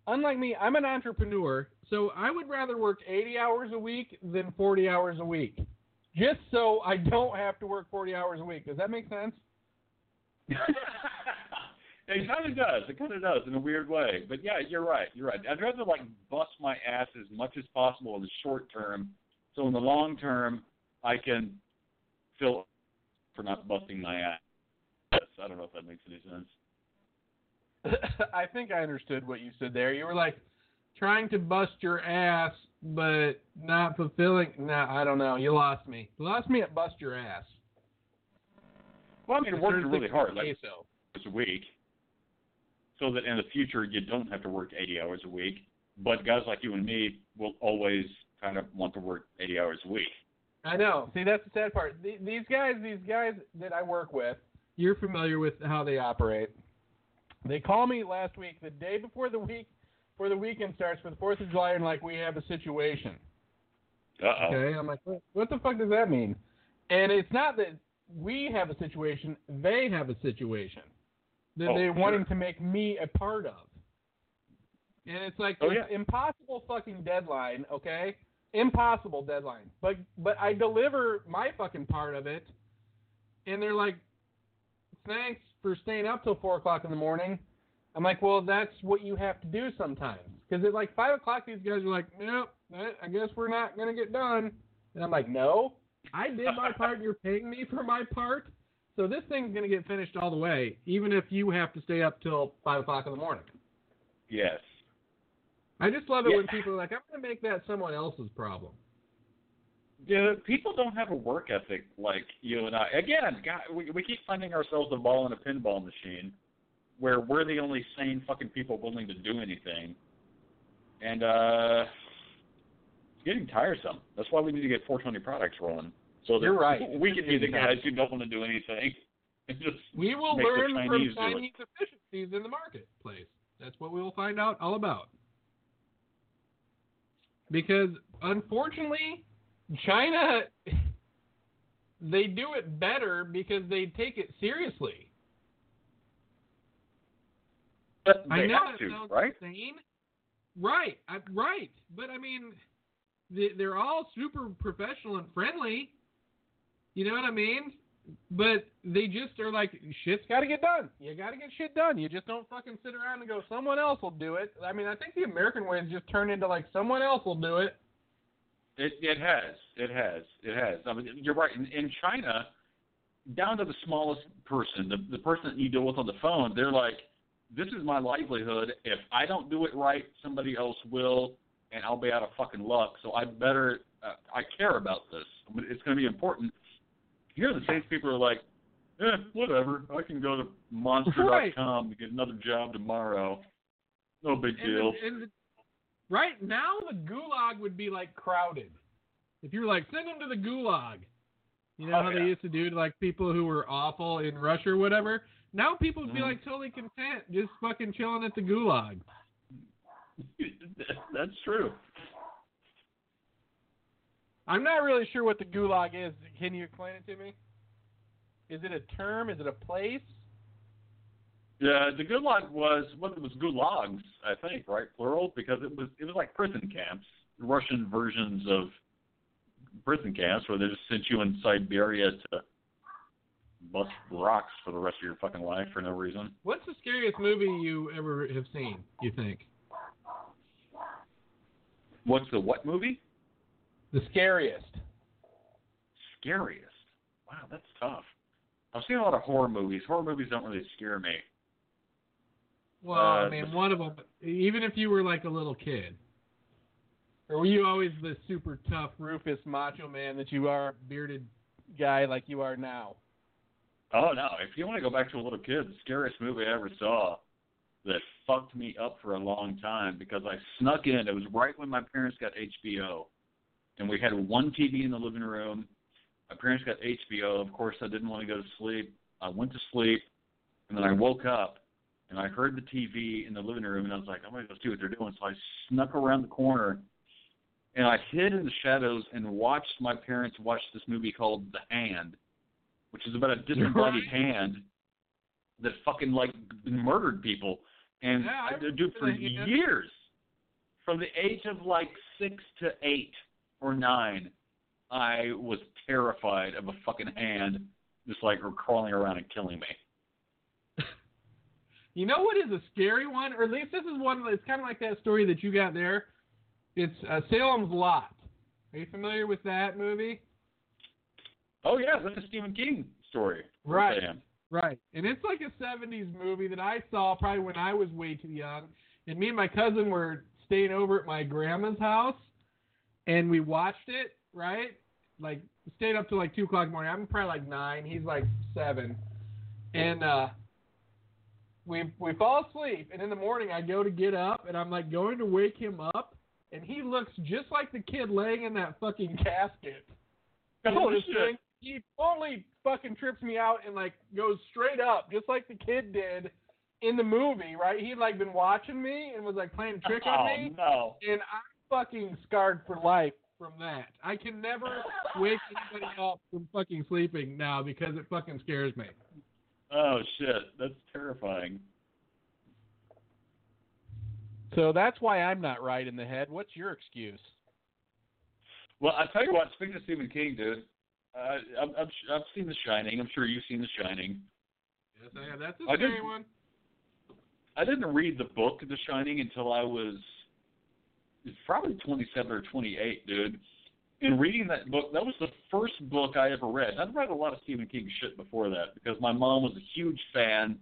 unlike me, I'm an entrepreneur, so I would rather work 80 hours a week than 40 hours a week. Just so I don't have to work 40 hours a week. Does that make sense? It kind of does. It kind of does in a weird way. But, yeah, you're right. You're right. I'd rather, like, bust my ass as much as possible in the short term. So in the long term, I can feel for not busting my ass. I don't know if that makes any sense. I think I understood what you said there. You were, like, trying to bust your ass. But not fulfilling. Nah, I don't know. You lost me. You lost me at bust your ass. Well, I mean, it worked really hard. Like, it's a week. So that in the future, you don't have to work 80 hours a week. But guys like you and me will always kind of want to work 80 hours a week. I know. See, that's the sad part. These guys that I work with, you're familiar with how they operate. They call me last week, the day before the week. Where the weekend starts for the 4th of July, and like we have a situation. Uh-oh. Okay, I'm like, what the fuck does that mean? And it's not that we have a situation, they have a situation that they're wanting to make me a part of. And it's like impossible fucking deadline, okay? Impossible deadline. But I deliver my fucking part of it, and they're like, thanks for staying up till 4 o'clock in the morning. I'm like, well, that's what you have to do sometimes. Because at like 5 o'clock, these guys are like, nope, I guess we're not going to get done. And I'm like, no, I did my part. You're paying me for my part. So this thing's going to get finished all the way, even if you have to stay up till 5 o'clock in the morning. Yes. I just love it when people are like, I'm going to make that someone else's problem. Yeah, people don't have a work ethic like you and I. Again, God, we keep finding ourselves a ball in a pinball machine where we're the only sane fucking people willing to do anything. And it's getting tiresome. That's why we need to get 420 products rolling. So that we can be the guys who don't want to do anything. Just we will learn from Chinese efficiencies in the marketplace. That's what we will find out all about. Because, unfortunately, China, they do it better because they take it seriously. But they have to, right? Insane. Right, right. But, I mean, they're all super professional and friendly. You know what I mean? But they just are like, shit's got to get done. You got to get shit done. You just don't fucking sit around and go, someone else will do it. I mean, I think the American way has just turned into like, someone else will do it. It has. I mean, you're right. In China, down to the smallest person, the person that you deal with on the phone, they're like, this is my livelihood. If I don't do it right, somebody else will, and I'll be out of fucking luck. So I better I care about this. I mean, it's going to be important. Here the salespeople are like, whatever. I can go to monster.com to get another job tomorrow. No big deal. Right now, the gulag would be, like, crowded. If you were like, send them to the gulag. You know how they used to do to, like, people who were awful in Russia or whatever? Now people would be, like, totally content just fucking chilling at the gulag. That's true. I'm not really sure what the gulag is. Can you explain it to me? Is it a term? Is it a place? Yeah, the gulag was gulags, I think, right? Plural, because it was like prison camps, Russian versions of prison camps, where they just sent you in Siberia to bust rocks for the rest of your fucking life for no reason. What's the scariest movie you ever have seen, you think? What's the what movie? The scariest. Scariest? Wow, that's tough. I've seen a lot of horror movies. Horror movies don't really scare me. Well, I mean, one of them, even if you were like a little kid, or were you always the super tough Rufus macho man that you are, bearded guy like you are now? Oh, no. If you want to go back to a little kid, the scariest movie I ever saw that fucked me up for a long time because I snuck in. It was right when my parents got HBO, and we had one TV in the living room. My parents got HBO. Of course, I didn't want to go to sleep. I went to sleep, and then I woke up. And I heard the TV in the living room, and I was like, I'm going to go see what they're doing. So I snuck around the corner, and I hid in the shadows and watched my parents watch this movie called The Hand, which is about a disembodied hand that fucking, like, murdered people. And I did it for years, from the age of, like, 6 to 8 or 9, I was terrified of a fucking hand just, like, crawling around and killing me. You know what is a scary one? Or at least this is one that's kind of like that story that you got there. It's Salem's Lot. Are you familiar with that movie? Oh, yeah. That's a Stephen King story. Right. Right. And it's like a 70s movie that I saw probably when I was way too young. And me and my cousin were staying over at my grandma's house. And we watched it, right? Like, stayed up till like 2 o'clock in the morning. I'm probably like 9. He's like 7. And, We fall asleep, and in the morning I go to get up, and I'm, like, going to wake him up, and he looks just like the kid laying in that fucking casket. Oh, shit. He totally fucking trips me out and, like, goes straight up, just like the kid did in the movie, right? He'd, like, been watching me and was, like, playing a trick on me. And I'm fucking scarred for life from that. I can never wake anybody up from fucking sleeping now because it fucking scares me. Oh, shit. That's terrifying. So that's why I'm not right in the head. What's your excuse? Well, I tell you what, speaking of Stephen King, dude, I've seen The Shining. I'm sure you've seen The Shining. Yes, I have. That's a scary one. I didn't read the book The Shining until I was probably 27 or 28, dude. And reading that book, that was the first book I ever read. I'd read a lot of Stephen King shit before that because my mom was a huge fan,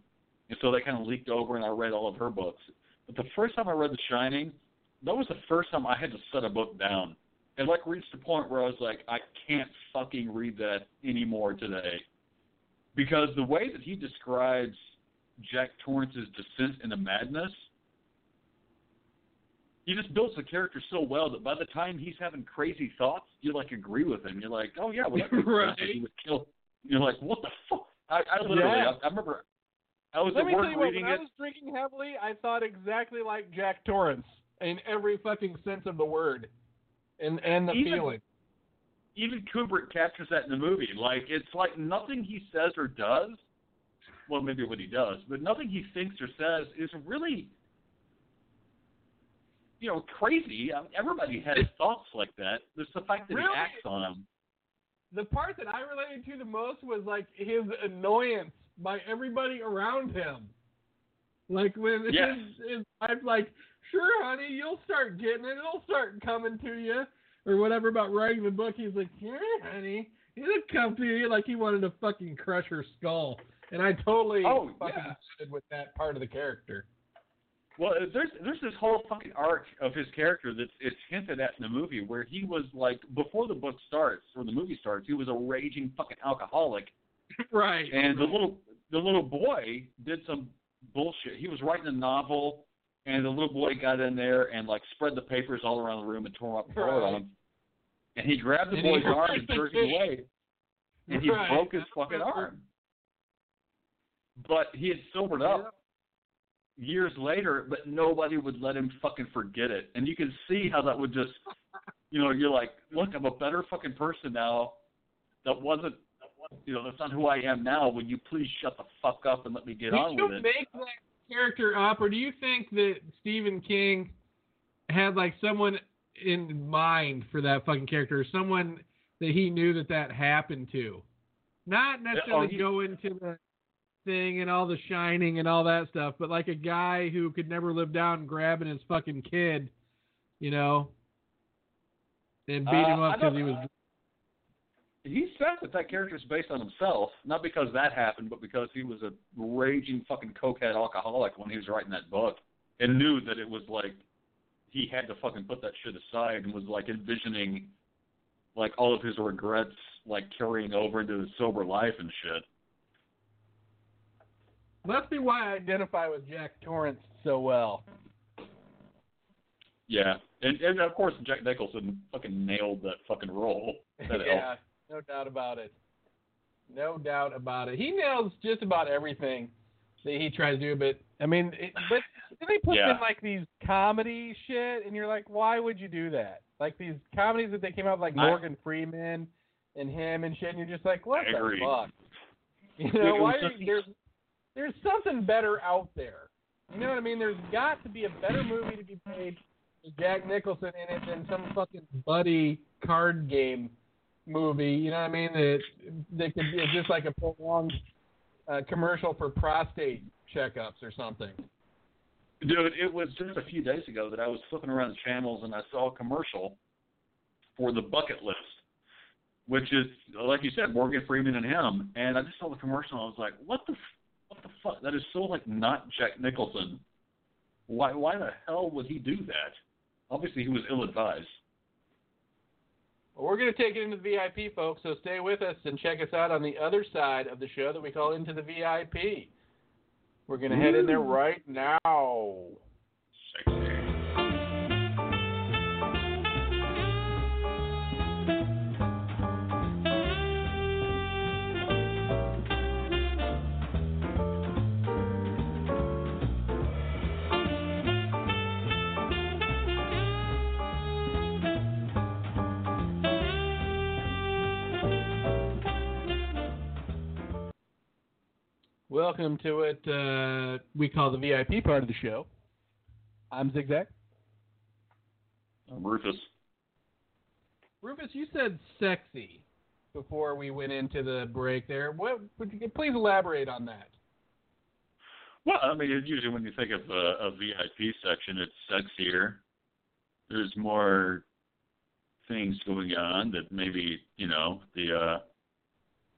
and so that kind of leaked over, and I read all of her books. But the first time I read The Shining, that was the first time I had to set a book down. It, like, reached the point where I was like, I can't fucking read that anymore today. Because the way that he describes Jack Torrance's descent into madness, he just builds the character so well that by the time he's having crazy thoughts, you, like, agree with him. You're like, oh, yeah, whatever. Right. He would kill. You're like, what the fuck? I remember I was at work reading it. I was drinking heavily, I thought exactly like Jack Torrance in every fucking sense of the word. And the feeling. Even Kubrick captures that in the movie. Like, it's like nothing he says or does, well, maybe what he does, but nothing he thinks or says is really, you know, crazy. I mean, everybody has thoughts like that. There's the fact that really, he acts on them. The part that I related to the most was, like, his annoyance by everybody around him. Like, when his wife, like, sure, honey, you'll start getting it. It'll start coming to you. Or whatever about writing the book. He's like, yeah, honey, it'll come to you. Like, he wanted to fucking crush her skull. And I totally fucking stood with that part of the character. Well, there's this whole fucking arc of his character that's hinted at in the movie where he was, like, before the book starts, or the movie starts, he was a raging fucking alcoholic. Right. And the little boy did some bullshit. He was writing a novel, and the little boy got in there and, like, spread the papers all around the room and tore up and threw it on him. And he grabbed the boy's arm and jerked him away. And he broke his fucking arm. But he had sobered up years later, but nobody would let him fucking forget it. And you can see how that would just, you know, you're like, look, I'm a better fucking person now. That's not who I am now. Would you please shut the fuck up and let me get on with it? Make that character up, or do you think that Stephen King had, like, someone in mind for that fucking character, or someone that he knew that happened to? Not necessarily go into the thing and all the Shining and all that stuff, but, like, a guy who could never live down grabbing his fucking kid, you know, and beat him up because he was... He said that character is based on himself, not because that happened, but because he was a raging fucking cokehead alcoholic when he was writing that book and knew that it was like he had to fucking put that shit aside and was like envisioning like all of his regrets like carrying over into his sober life and shit. Must be why I identify with Jack Torrance so well. Yeah, and of course Jack Nicholson fucking nailed that fucking role. That helped. No doubt about it. No doubt about it. He nails just about everything that he tries to do, but, I mean, but they put in, like, these comedy shit, and you're like, why would you do that? Like, these comedies that they came out with, like, Morgan Freeman and him and shit, and you're just like, what the fuck? You know, there's something better out there. You know what I mean? There's got to be a better movie to be played with Jack Nicholson in it than some fucking buddy card game movie, you know what I mean? That could be just like a prolonged commercial for prostate checkups or something. Dude, it was just a few days ago that I was flipping around the channels and I saw a commercial for The Bucket List, which is, like you said, Morgan Freeman and him. And I just saw the commercial and I was like, what the fuck? That is so, like, not Jack Nicholson. Why the hell would he do that? Obviously, he was ill-advised. We're going to take it into the VIP, folks, so stay with us and check us out on the other side of the show that we call Into the VIP. We're going to head in there right now. Sexy. Welcome to what we call the VIP part of the show. I'm Zigzag. I'm Rufus. Rufus, you said sexy before we went into the break there. What? Would you please elaborate on that? Well, I mean, usually when you think of a VIP section, it's sexier. There's more things going on that maybe, you know, the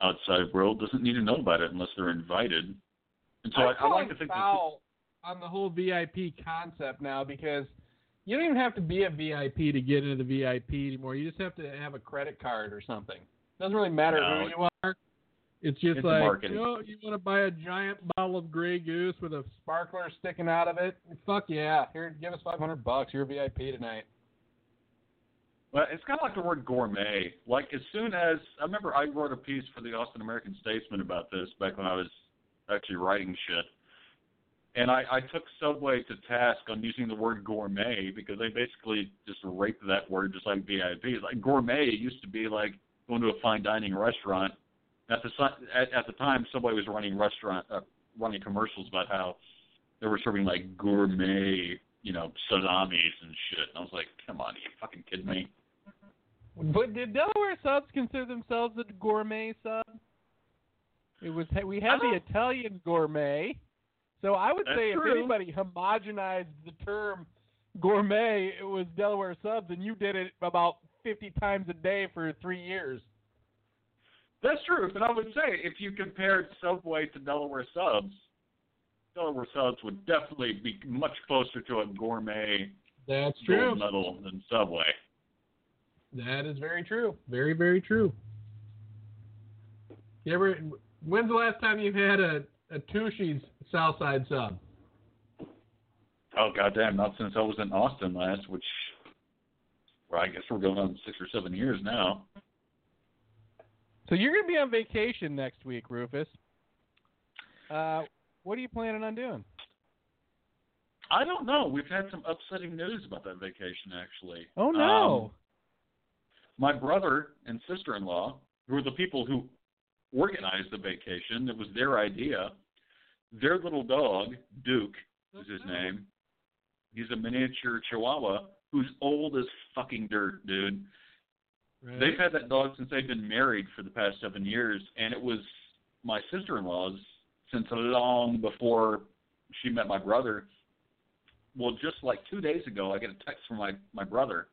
outside world doesn't need to know about it unless they're invited. And so I like to think foul on the whole VIP concept now, because you don't even have to be a VIP to get into the VIP anymore. You just have to have a credit card or something. It doesn't really matter who you are. It's just like, you want to buy a giant bottle of Grey Goose with a sparkler sticking out of it? Fuck yeah. Here, give us $500. You're a VIP tonight. Well, it's kind of like the word gourmet. Like, as soon as, I remember I wrote a piece for the Austin American Statesman about this back when I was actually writing shit. And I took Subway to task on using the word gourmet because they basically just raped that word just like VIP. Like, gourmet used to be like going to a fine dining restaurant. At the time, Subway was running commercials about how they were serving like gourmet, you know, salamis and shit. And I was like, come on, are you fucking kidding me? But did Delaware subs consider themselves a gourmet sub? We had the Italian gourmet, so I would say if anybody homogenized the term gourmet, it was Delaware subs, and you did it about 50 times a day for 3 years. That's true, but I would say if you compared Subway to Delaware subs, Delaware subs would definitely be much closer to a gourmet gold medal than Subway. That is very true. Very, very true. When's the last time you've had a Tushy's Southside sub? Oh, goddamn, not since I was in Austin last, which I guess we're going on 6 or 7 years now. So you're going to be on vacation next week, Rufus. What are you planning on doing? I don't know. We've had some upsetting news about that vacation, actually. Oh, no. My brother and sister-in-law, who are the people who organized the vacation, it was their idea, their little dog, Duke is his name. He's a miniature Chihuahua who's old as fucking dirt, dude. Right. They've had that dog since they've been married for the past 7 years, and it was my sister-in-law's since long before she met my brother. Well, just like 2 days ago, I get a text from my brother,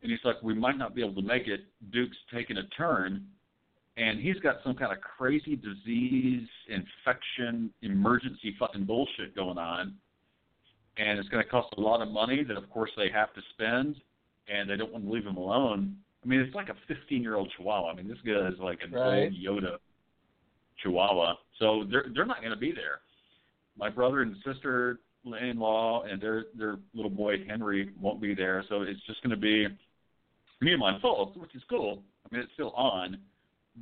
and he's like, we might not be able to make it. Duke's taking a turn, and he's got some kind of crazy disease, infection, emergency fucking bullshit going on, and it's going to cost a lot of money that, of course, they have to spend, and they don't want to leave him alone. I mean, it's like a 15-year-old Chihuahua. I mean, this guy is like an old Yoda Chihuahua. So they're not going to be there. My brother and sister-in-law and their little boy Henry won't be there. So it's just going to be me and my folks, which is cool. I mean, it's still on,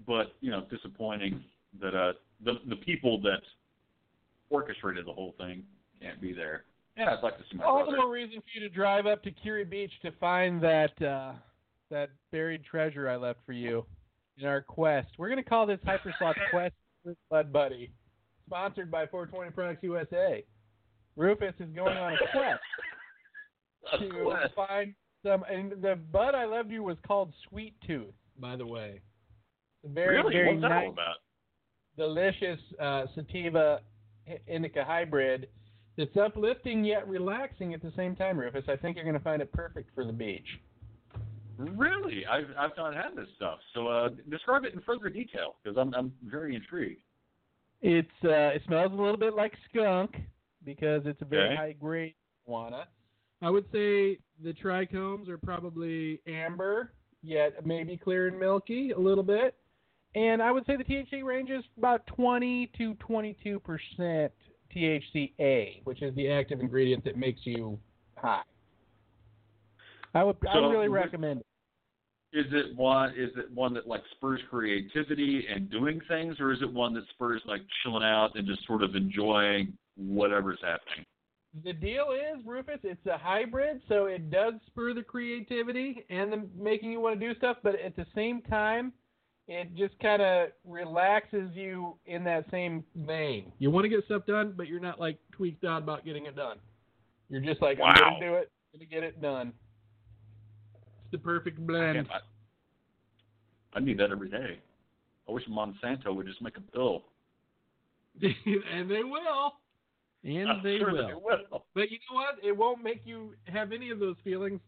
but you know, disappointing that the people that orchestrated the whole thing can't be there. And I'd like to see my brother. All the more reason for you to drive up to Curry Beach to find that buried treasure I left for you in our quest. We're going to call this Hyper Sloth Quest with Bud Buddy, sponsored by 420 Products USA. Rufus is going on a quest to find some. And the Bud I loved you was called Sweet Tooth, by the way. Very, really? Very nice, delicious sativa indica hybrid that's uplifting yet relaxing at the same time, Rufus. I think you're going to find it perfect for the beach. Really? I've not had this stuff. So describe it in further detail, because I'm very intrigued. It's it smells a little bit like skunk, because it's a very high-grade marijuana. I would say the trichomes are probably amber, yet maybe clear and milky a little bit. And I would say the THC range is about 20 to 22% THCA, which is the active ingredient that makes you high. I would really recommend it. Is it one that like spurs creativity and doing things, or is it one that spurs like chilling out and just sort of enjoying whatever's happening? The deal is, Rufus, it's a hybrid, so it does spur the creativity and the making you want to do stuff, but at the same time, it just kind of relaxes you in that same vein. You want to get stuff done, but you're not like tweaked out about getting it done. You're just like, wow. I'm going to do it. I'm going to get it done. It's the perfect blend. I need that every day. I wish Monsanto would just make a pill. And they will. And they will. But you know what? It won't make you have any of those feelings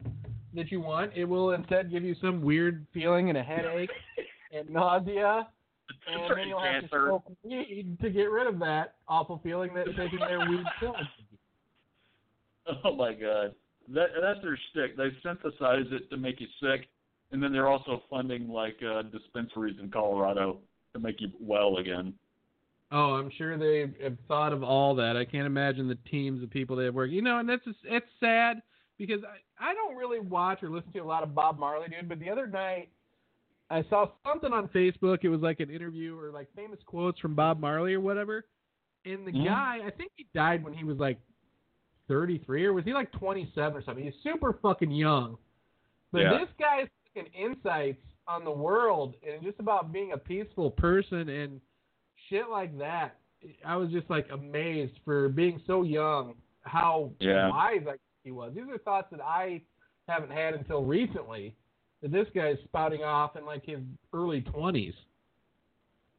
that you want. It will instead give you some weird feeling and a headache and nausea. And then you'll have to smoke weed to get rid of that awful feeling that taking their weed pill. Oh, my God. That's their shtick. They synthesize it to make you sick, and then they're also funding, like, dispensaries in Colorado to make you well again. Oh, I'm sure they have thought of all that. I can't imagine the teams of people they have working. You know, and that's just, it's sad because I don't really watch or listen to a lot of Bob Marley, dude, but the other night I saw something on Facebook. It was like an interview or, like, famous quotes from Bob Marley or whatever, and the guy, I think he died when he was, like, 33 or was he like 27 or something? He's super fucking young. But this guy's fucking insights on the world and just about being a peaceful person and shit like that. I was just like amazed for being so young how wise he was. These are thoughts that I haven't had until recently that this guy's spouting off in like his early 20s.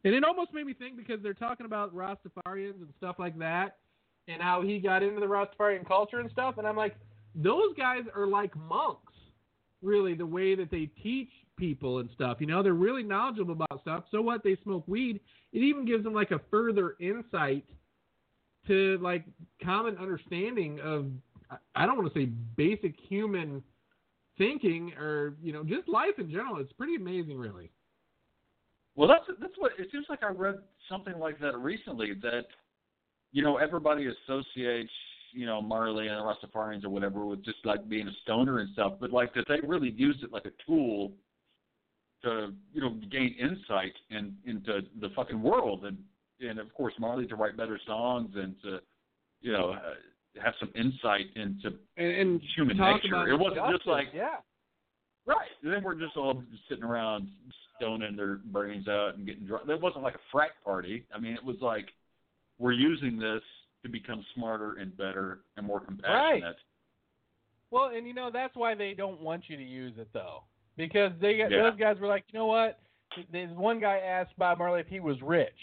And it almost made me think because they're talking about Rastafarians and stuff like that. And how he got into the Rastafarian culture and stuff. And I'm like, those guys are like monks, really, the way that they teach people and stuff. You know, they're really knowledgeable about stuff. So what? They smoke weed. It even gives them, like, a further insight to, like, common understanding of, I don't want to say basic human thinking or, you know, just life in general. It's pretty amazing, really. Well, that's what it seems like I read something like that recently, that you know, everybody associates, you know, Marley and the Rastafarians or whatever with just, like, being a stoner and stuff. But, like, that they really used it like a tool to, you know, gain insight into the fucking world. And of course, Marley to write better songs and to, you know, have some insight into human nature. It wasn't just like, right. And then we're just all sitting around stoning their brains out and getting drunk. It wasn't like a frat party. I mean, it was like, we're using this to become smarter and better and more compassionate. Right. Well, and, you know, that's why they don't want you to use it, though. Because those guys were like, you know what? There's one guy asked Bob Marley if he was rich.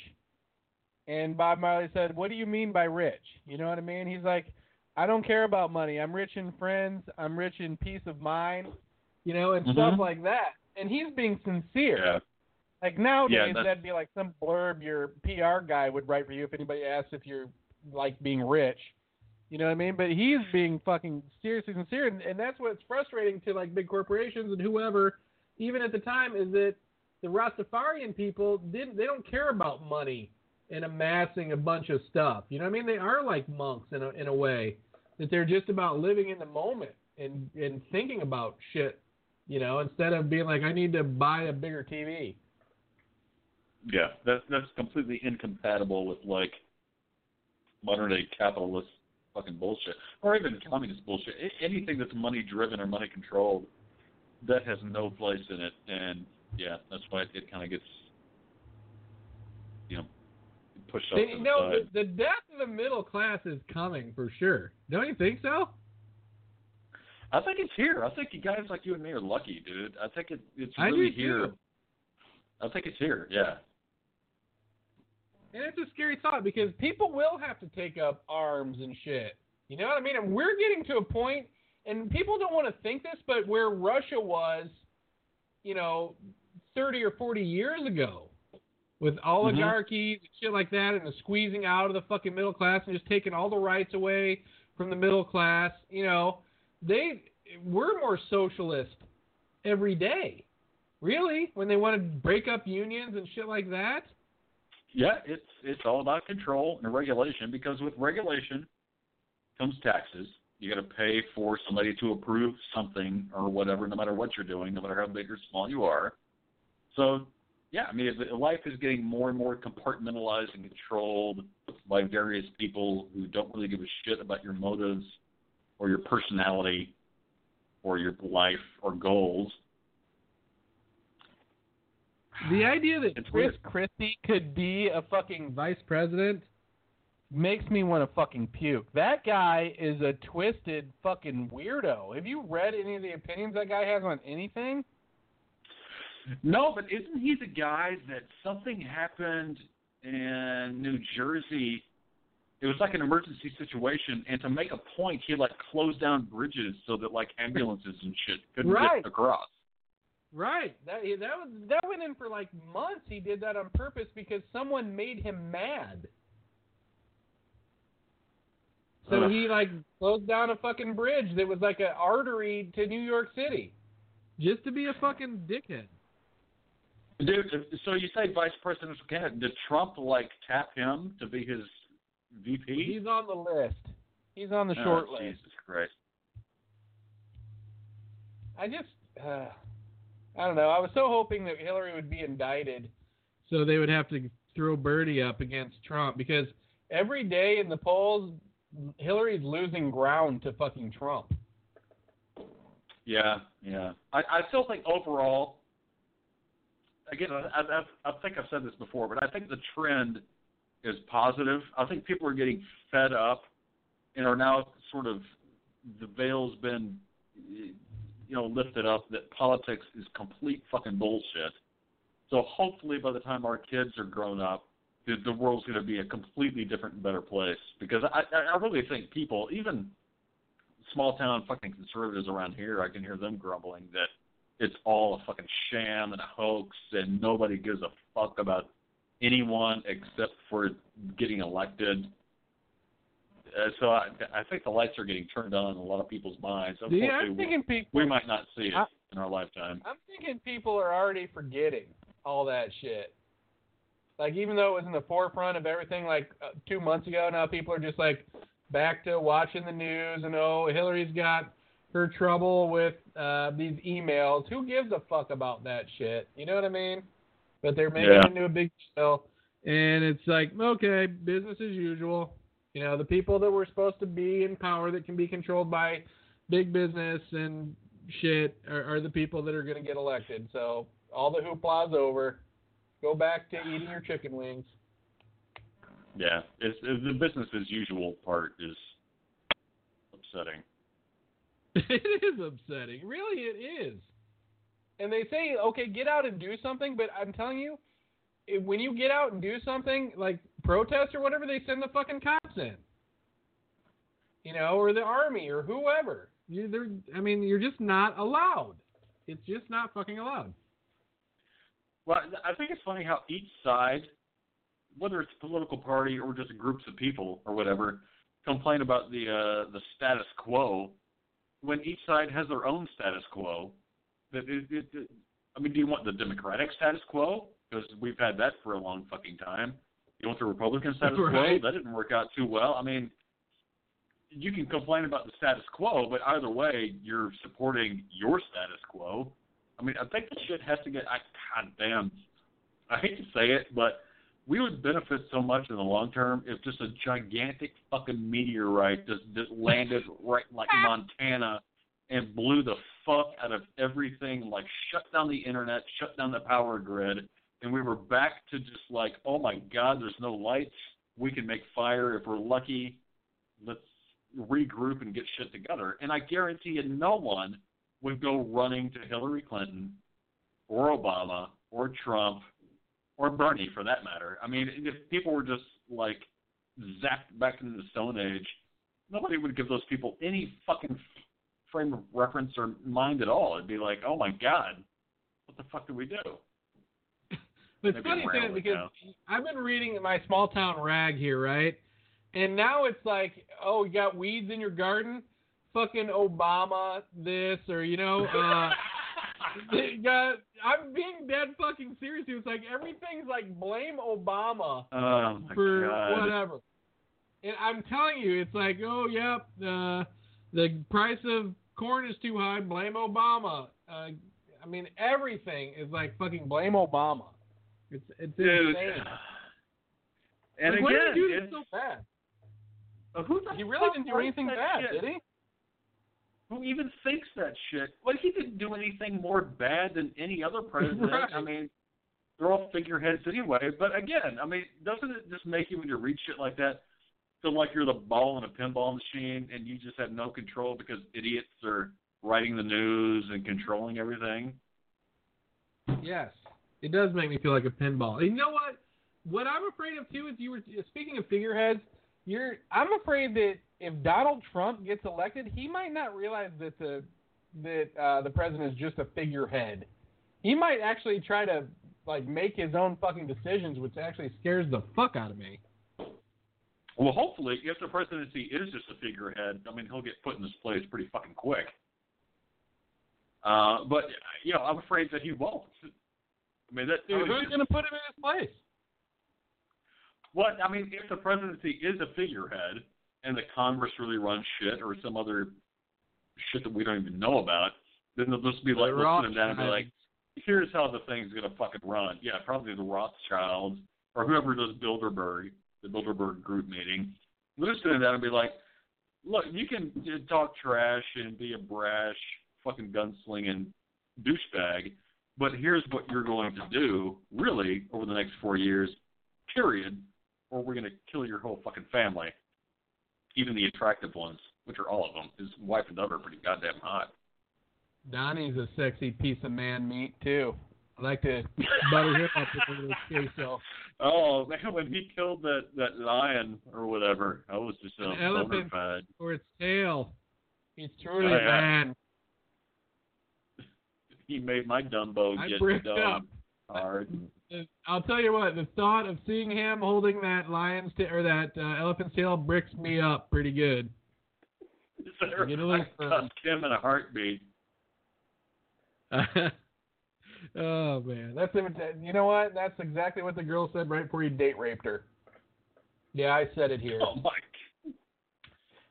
And Bob Marley said, what do you mean by rich? You know what I mean? He's like, I don't care about money. I'm rich in friends. I'm rich in peace of mind, you know, and stuff like that. And he's being sincere. Yeah. Like, nowadays, that'd be like some blurb your PR guy would write for you if anybody asks if you're, like, being rich. You know what I mean? But he's being fucking seriously sincere, and that's what's frustrating to, like, big corporations and whoever, even at the time, is that the Rastafarian people, they don't care about money and amassing a bunch of stuff. You know what I mean? They are like monks in a way, that they're just about living in the moment and thinking about shit, you know, instead of being like, I need to buy a bigger TV. Yeah, that's completely incompatible with, like, modern-day capitalist fucking bullshit. Or even communist bullshit. Anything that's money-driven or money-controlled, that has no place in it. And, yeah, that's why it kind of gets, you know, pushed up to the side. The death of the middle class is coming, for sure. Don't you think so? I think it's here. I think you guys like you and me are lucky, dude. I think it's really here. I think it's here, yeah. And it's a scary thought because people will have to take up arms and shit. You know what I mean? And we're getting to a point, and people don't want to think this, but where Russia was, you know, 30 or 40 years ago with oligarchies and shit like that and the squeezing out of the fucking middle class and just taking all the rights away from the middle class, you know, we're more socialist every day. Really? When they want to break up unions and shit like that? Yeah, it's all about control and regulation because with regulation comes taxes. You got to pay for somebody to approve something or whatever, no matter what you're doing, no matter how big or small you are. So, yeah, I mean, life is getting more and more compartmentalized and controlled by various people who don't really give a shit about your motives or your personality or your life or goals. The idea that Chris Christie could be a fucking vice president makes me want to fucking puke. That guy is a twisted fucking weirdo. Have you read any of the opinions that guy has on anything? No, but isn't he the guy that something happened in New Jersey? It was like an emergency situation, and to make a point, he like closed down bridges so that like ambulances and shit couldn't get across. Right. That went in for like months. He did that on purpose because someone made him mad. So he like closed down a fucking bridge that was like an artery to New York City, just to be a fucking dickhead. Dude, so you say vice presidential candidate? Did Trump like tap him to be his VP? He's on the list. He's on the short list. Jesus Christ! I just, I don't know. I was so hoping that Hillary would be indicted, so they would have to throw Bernie up against Trump because every day in the polls, Hillary's losing ground to fucking Trump. Yeah, yeah. I still think overall, again, I think I've said this before, but I think the trend is positive. I think people are getting fed up and are now sort of, the veil's been, you know, lifted up that politics is complete fucking bullshit. So hopefully by the time our kids are grown up, the world's going to be a completely different and better place. Because I really think people, even small-town fucking conservatives around here, I can hear them grumbling that it's all a fucking sham and a hoax and nobody gives a fuck about anyone except for getting elected. So I think the lights are getting turned on in a lot of people's minds. Yeah, I'm thinking people, we might not see it in our lifetime. I'm thinking people are already forgetting all that shit. Like, even though it was in the forefront of everything, like, 2 months ago, now people are just, like, back to watching the news, and, oh, Hillary's got her trouble with these emails. Who gives a fuck about that shit? You know what I mean? But they're making it into a big deal, and it's like, okay, business as usual. You know, the people that were supposed to be in power that can be controlled by big business and shit are the people that are going to get elected. So all the hoopla's over. Go back to eating your chicken wings. Yeah, it's the business as usual part is upsetting. It is upsetting. Really, it is. And they say, okay, get out and do something, but I'm telling you, when you get out and do something, like protest or whatever, they send the fucking cops in. You know, or the army or whoever. You're just not allowed. It's just not fucking allowed. Well, I think it's funny how each side, whether it's a political party or just groups of people or whatever, complain about the status quo when each side has their own status quo. Do you want the Democratic status quo? Because we've had that for a long fucking time. You want the Republican status quo? That didn't work out too well. I mean, you can complain about the status quo, but either way, you're supporting your status quo. I mean, I think this shit has to get, goddamn, I hate to say it, but we would benefit so much in the long term if just a gigantic fucking meteorite just landed right like Montana and blew the fuck out of everything, like shut down the internet, shut down the power grid, and we were back to just like, oh my God, there's no lights. We can make fire if we're lucky. Let's regroup and get shit together. And I guarantee you no one would go running to Hillary Clinton or Obama or Trump or Bernie, for that matter. I mean, if people were just, like, zapped back into the Stone Age, nobody would give those people any fucking frame of reference or mind at all. It'd be like, oh, my God, what the fuck did we do? It's funny thing because I've been reading my small-town rag here, right? And now it's like, oh, you got weeds in your garden? Fucking Obama this or, you know, I'm being dead fucking serious. It's like everything's like blame Obama for God. Whatever. And I'm telling you, it's like, oh, yep, the price of corn is too high. Blame Obama. Everything is like fucking blame Obama. It's insane. And like, again, why did you do this so bad? He really didn't do anything bad, did he? Who even thinks that shit? Well, he didn't do anything more bad than any other president. Right. I mean, they're all figureheads anyway. But again, I mean, doesn't it just make you, when you read shit like that, feel like you're the ball in a pinball machine and you just have no control because idiots are writing the news and controlling everything? Yes, it does make me feel like a pinball. You know what? What I'm afraid of too is, you were speaking of figureheads. I'm afraid that if Donald Trump gets elected, he might not realize that the president is just a figurehead. He might actually try to make his own fucking decisions, which actually scares the fuck out of me. Well, hopefully, if the presidency is just a figurehead, I mean, he'll get put in his place pretty fucking quick. But you know, I'm afraid that he won't. I mean, that dude. Who's going to put him in his place? Well, I mean, if the presidency is a figurehead and the Congress really runs shit or some other shit that we don't even know about, then they'll just be like, listen to that and be like, here's how the thing's going to fucking run. Yeah, probably the Rothschilds or whoever does Bilderberg, the Bilderberg group meeting. Listen to that and be like, look, you can talk trash and be a brash fucking gunslinging douchebag, but here's what you're going to do, really, over the next 4 years, period, or we're going to kill your whole fucking family, even the attractive ones, which are all of them. His wife and daughter are pretty goddamn hot. Donnie's a sexy piece of man meat, too. I like to butter him up with a little queso. Oh, man, when he killed that lion or whatever, I was just an elephant for its tail. He's truly man. He made my Dumbo get dumb hard. I'll tell you what, the thought of seeing him holding that lion's tail or that elephant's tail bricks me up pretty good. I cussed him in a heartbeat. Oh man, that's you know what? That's exactly what the girl said right before he date raped her. Yeah, I said it here. Oh my.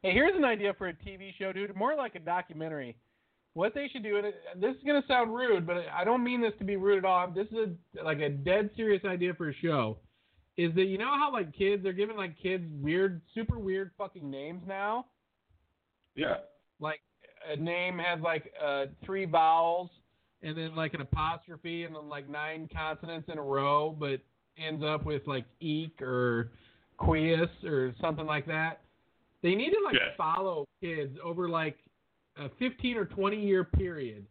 Hey, here's an idea for a TV show, dude. More like a documentary. What they should do, and this is going to sound rude, but I don't mean this to be rude at all. This is a dead serious idea for a show. Is that, you know how kids, they're giving kids weird, super weird fucking names now? Yeah. A name has three vowels and then an apostrophe and then nine consonants in a row, but ends up with eek or quiz or something like that. They need to follow kids over a 15 or 20 year period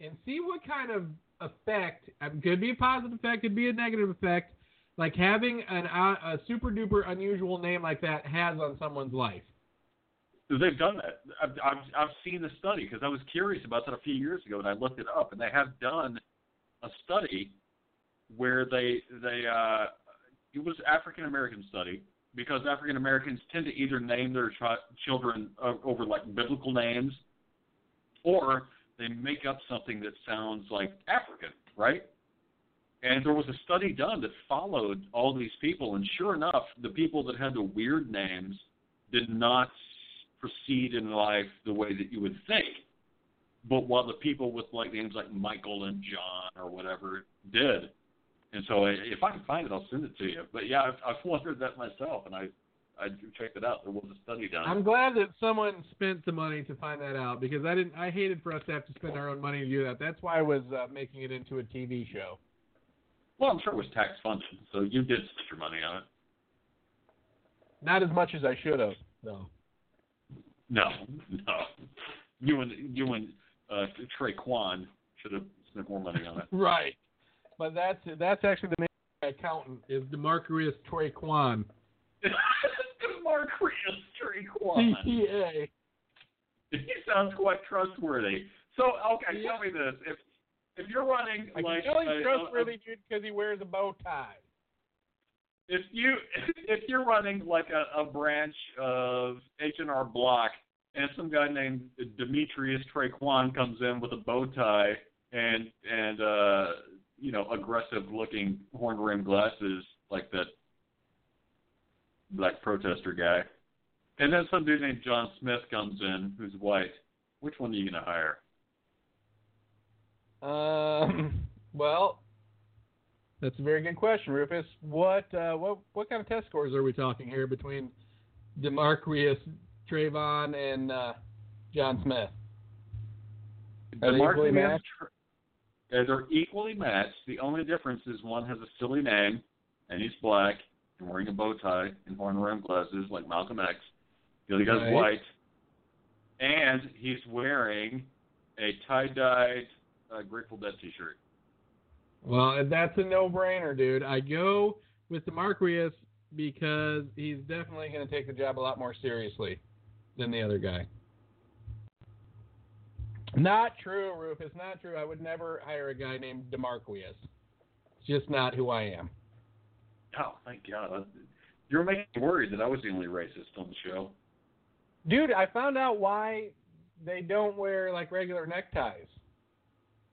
and see what kind of effect, could be a positive effect, could be a negative effect, having a super duper unusual name like that has on someone's life. They've done that. I've seen the study because I was curious about that a few years ago and I looked it up, and they have done a study where they it was African American study, because African Americans tend to either name their children over biblical names, or they make up something that sounds like African, right? And there was a study done that followed all these people, and sure enough, the people that had the weird names did not proceed in life the way that you would think. But while the people with names like Michael and John or whatever did. And so if I can find it, I'll send it to you. But yeah, I've wondered that myself, and I checked it out. There was a study done. I'm glad that someone spent the money to find that out, because I hated for us to have to spend our own money to do that. That's why I was making it into a TV show. Well, I'm sure it was tax funded, so you did spend your money on it. Not as much as I should have, though. No. You and Trey Kwan should have spent more money on it. Right. But that's actually the name of my accountant, is Demarcarius Trey Kwan. Demarcarius Trey Kwan. CPA. He sounds quite trustworthy. So, okay, tell me this. If you're running he's trustworthy, dude, because he wears a bow tie. If you're running a branch of H&R Block and some guy named Demetrius Trey Kwan comes in with a bow tie and aggressive-looking horn-rimmed glasses like that black protester guy. And then some dude named John Smith comes in who's white. Which one are you going to hire? Well, that's a very good question, Rufus. What kind of test scores are we talking here between Demarcarius, Trayvon, and John Smith? Are they equally matched? They're equally matched. The only difference is one has a silly name, and he's black, and wearing a bow tie, and horn rim glasses like Malcolm X. The other guy's white, and he's wearing a tie-dyed Grateful Dead t-shirt. Well, that's a no-brainer, dude. I go with the Marquis because he's definitely going to take the job a lot more seriously than the other guy. Not true, Rufus. Not true. I would never hire a guy named DeMarqueus. It's just not who I am. Oh, thank God. You're making me worried that I was the only racist on the show. Dude, I found out why they don't wear, like, regular neckties.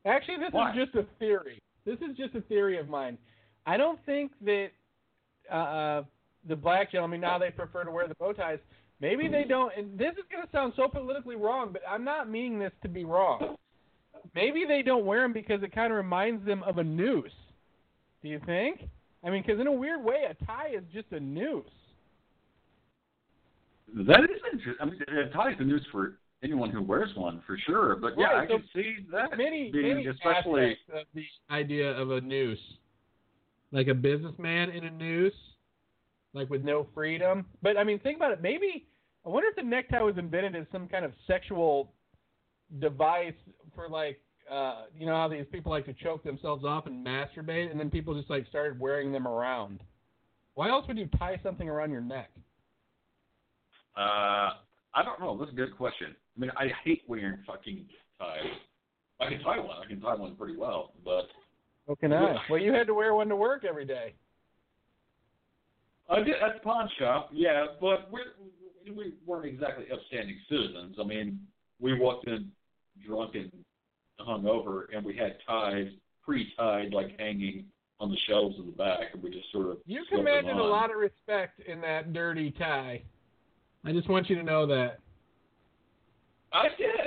Actually, this is just a theory. This is just a theory of mine. I don't think that the black gentlemen, now they prefer to wear the bow ties. Maybe they don't, and this is going to sound so politically wrong, but I'm not meaning this to be wrong. Maybe they don't wear them because it kind of reminds them of a noose. Do you think? I mean, because in a weird way, a tie is just a noose. That is interesting. I mean, a tie is a noose for anyone who wears one, for sure. But, yeah, I can see that being especially of the idea of a noose. Like a businessman in a noose. Like with no freedom. But, I mean, think about it. Maybe, I wonder if the necktie was invented as some kind of sexual device for, like, you know how these people like to choke themselves off and masturbate, and then people just, like, started wearing them around. Why else would you tie something around your neck? I don't know. That's a good question. I mean, I hate wearing fucking ties. I can tie one. I can tie one pretty well, but... So can I. Well, you had to wear one to work every day. I did at the pawn shop, yeah, but we weren't exactly upstanding citizens. I mean, we walked in drunk and hungover, and we had ties, pre-tied, like hanging on the shelves in the back, and we just sort of... You commanded a lot of respect in that dirty tie. I just want you to know that. I did,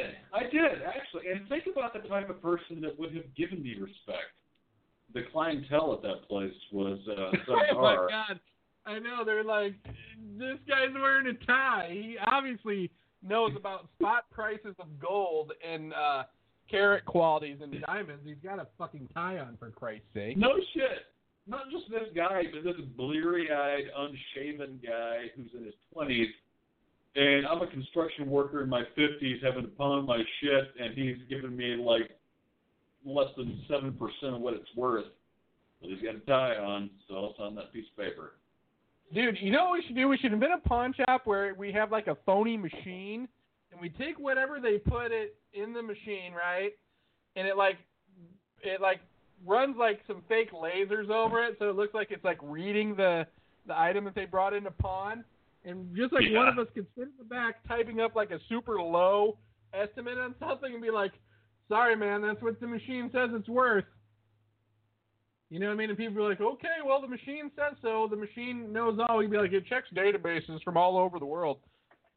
actually. And think about the type of person that would have given me respect. The clientele at that place was subpar. Oh, my God. I know, they're like, this guy's wearing a tie. He obviously knows about spot prices of gold and carat qualities and diamonds. He's got a fucking tie on, for Christ's sake. No shit. Not just this guy, but this bleary-eyed, unshaven guy who's in his 20s. And I'm a construction worker in my 50s having to pawn my shit, and he's giving me, like, less than 7% of what it's worth. But he's got a tie on, so I'll sign that piece of paper. Dude, you know what we should do? We should invent a pawn shop where we have, like, a phony machine, and we take whatever they put it in the machine, right? And it runs, like, some fake lasers over it, so it looks like it's, like, reading the item that they brought into pawn. And just, like, one of us could sit in the back typing up, like, a super low estimate on something and be like, sorry, man, that's what the machine says it's worth. You know what I mean? And people are like, okay, well, the machine says so. The machine knows all. You'd be like, it checks databases from all over the world.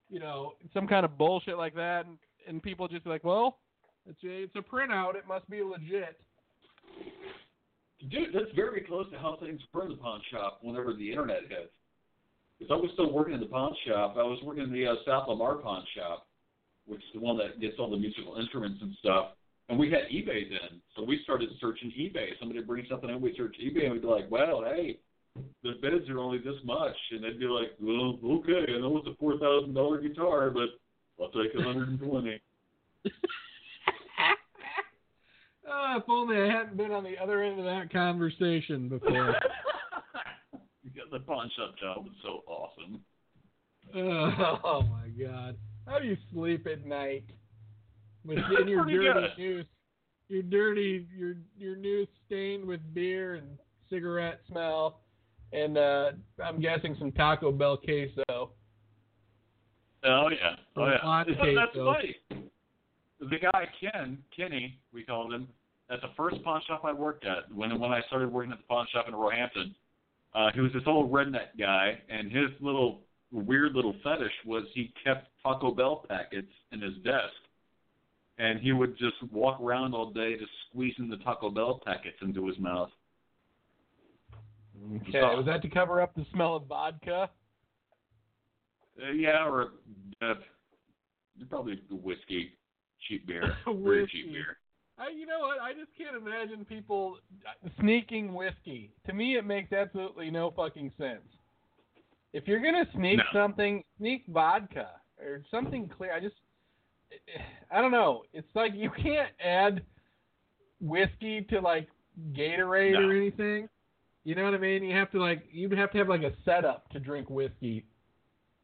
You know, some kind of bullshit like that. And people just be like, well, it's a printout. It must be legit. Dude, that's very close to how things were in the pawn shop whenever the internet hit. Because I was still working in the pawn shop. I was working in the South Lamar pawn shop, which is the one that gets all the musical instruments and stuff. And we had eBay then, so we started searching eBay. Somebody would bring something in, we'd search eBay, and we'd be like, well, hey, the bids are only this much. And they'd be like, well, okay, I know it's a $4,000 guitar, but I'll take $120. Oh, if only I hadn't been on the other end of that conversation before. Yeah, the pawn shop job was so awesome. Oh, my God. How do you sleep at night? With your dirty noose, your noose stained with beer and cigarette smell, and I'm guessing some Taco Bell queso. Oh yeah, That's funny. The guy Kenny, we called him, at the first pawn shop I worked at. When I started working at the pawn shop in Roehampton, he was this old redneck guy, and his weird little fetish was he kept Taco Bell packets in his desk. And he would just walk around all day just squeezing the Taco Bell packets into his mouth. Okay, was that to cover up the smell of vodka? Yeah, or probably whiskey, cheap beer. Very cheap beer. You know what? I just can't imagine people sneaking whiskey. To me, it makes absolutely no fucking sense. If you're going to sneak something, sneak vodka or something clear. I don't know. It's like you can't add whiskey to, like, Gatorade or anything. You know what I mean? You have to, like, you'd have to have, like, a setup to drink whiskey.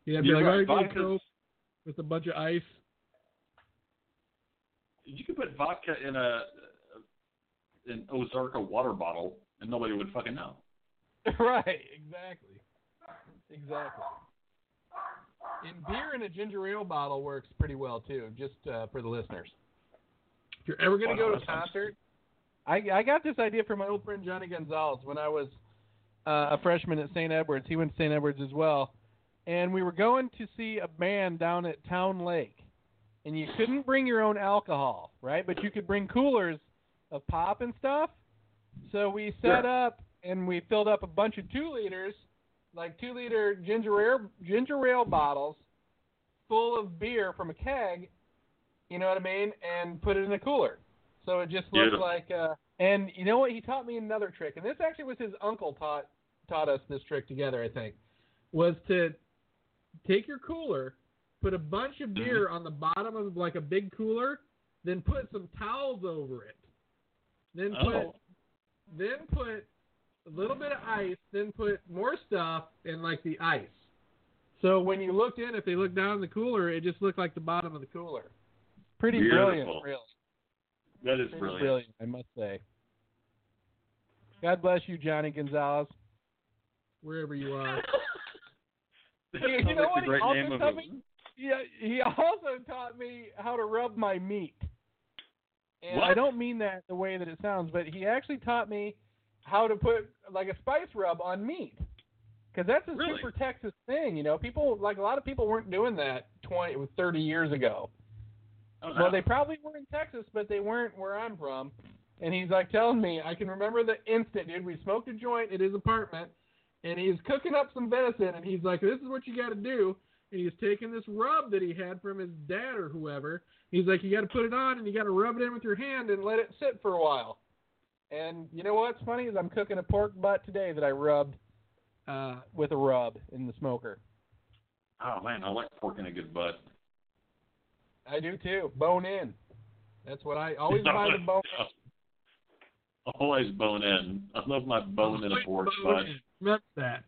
You'd have to be like, right, vodka with a bunch of ice. You could put vodka in an Ozarka water bottle and nobody would fucking know. Right, exactly. Exactly. And beer in a ginger ale bottle works pretty well, too, just for the listeners. If you're ever going to go to a concert, I got this idea from my old friend Johnny Gonzalez when I was a freshman at St. Edward's. He went to St. Edward's as well. And we were going to see a band down at Town Lake. And you couldn't bring your own alcohol, right? But you could bring coolers of pop and stuff. So we set up and we filled up a bunch of 2 liters, like 2-liter ginger ale bottles full of beer from a keg, you know what I mean, and put it in a cooler. So it just looked like and you know what? He taught me another trick, and this actually was his uncle taught us this trick together, I think, was to take your cooler, put a bunch of beer on the bottom of, like, a big cooler, then put some towels over it, then put a little bit of ice, then put more stuff in, like, the ice. So when you looked in, if they looked down in the cooler, it just looked like the bottom of the cooler. Pretty brilliant, really. That is brilliant, I must say. God bless you, Johnny Gonzalez, wherever you are. You know what? He also taught me how to rub my meat. And I don't mean that the way that it sounds, but he actually taught me how to put, like, a spice rub on meat. Because that's a super Texas thing, you know. People, like, a lot of people weren't doing that 30 years ago. Oh, no. Well, they probably were in Texas, but they weren't where I'm from. And he's, like, telling me, I can remember the instant, dude, we smoked a joint at his apartment, and he's cooking up some venison, and he's like, this is what you got to do. And he's taking this rub that he had from his dad or whoever. He's like, you got to put it on, and you got to rub it in with your hand and let it sit for a while. And you know what's funny is I'm cooking a pork butt today that I rubbed with a rub in the smoker. Oh, man, I like pork in a good butt. I do, too. Bone in. That's what I always buy the bone in. Always bone in. I love my bone in a pork butt. Remember that.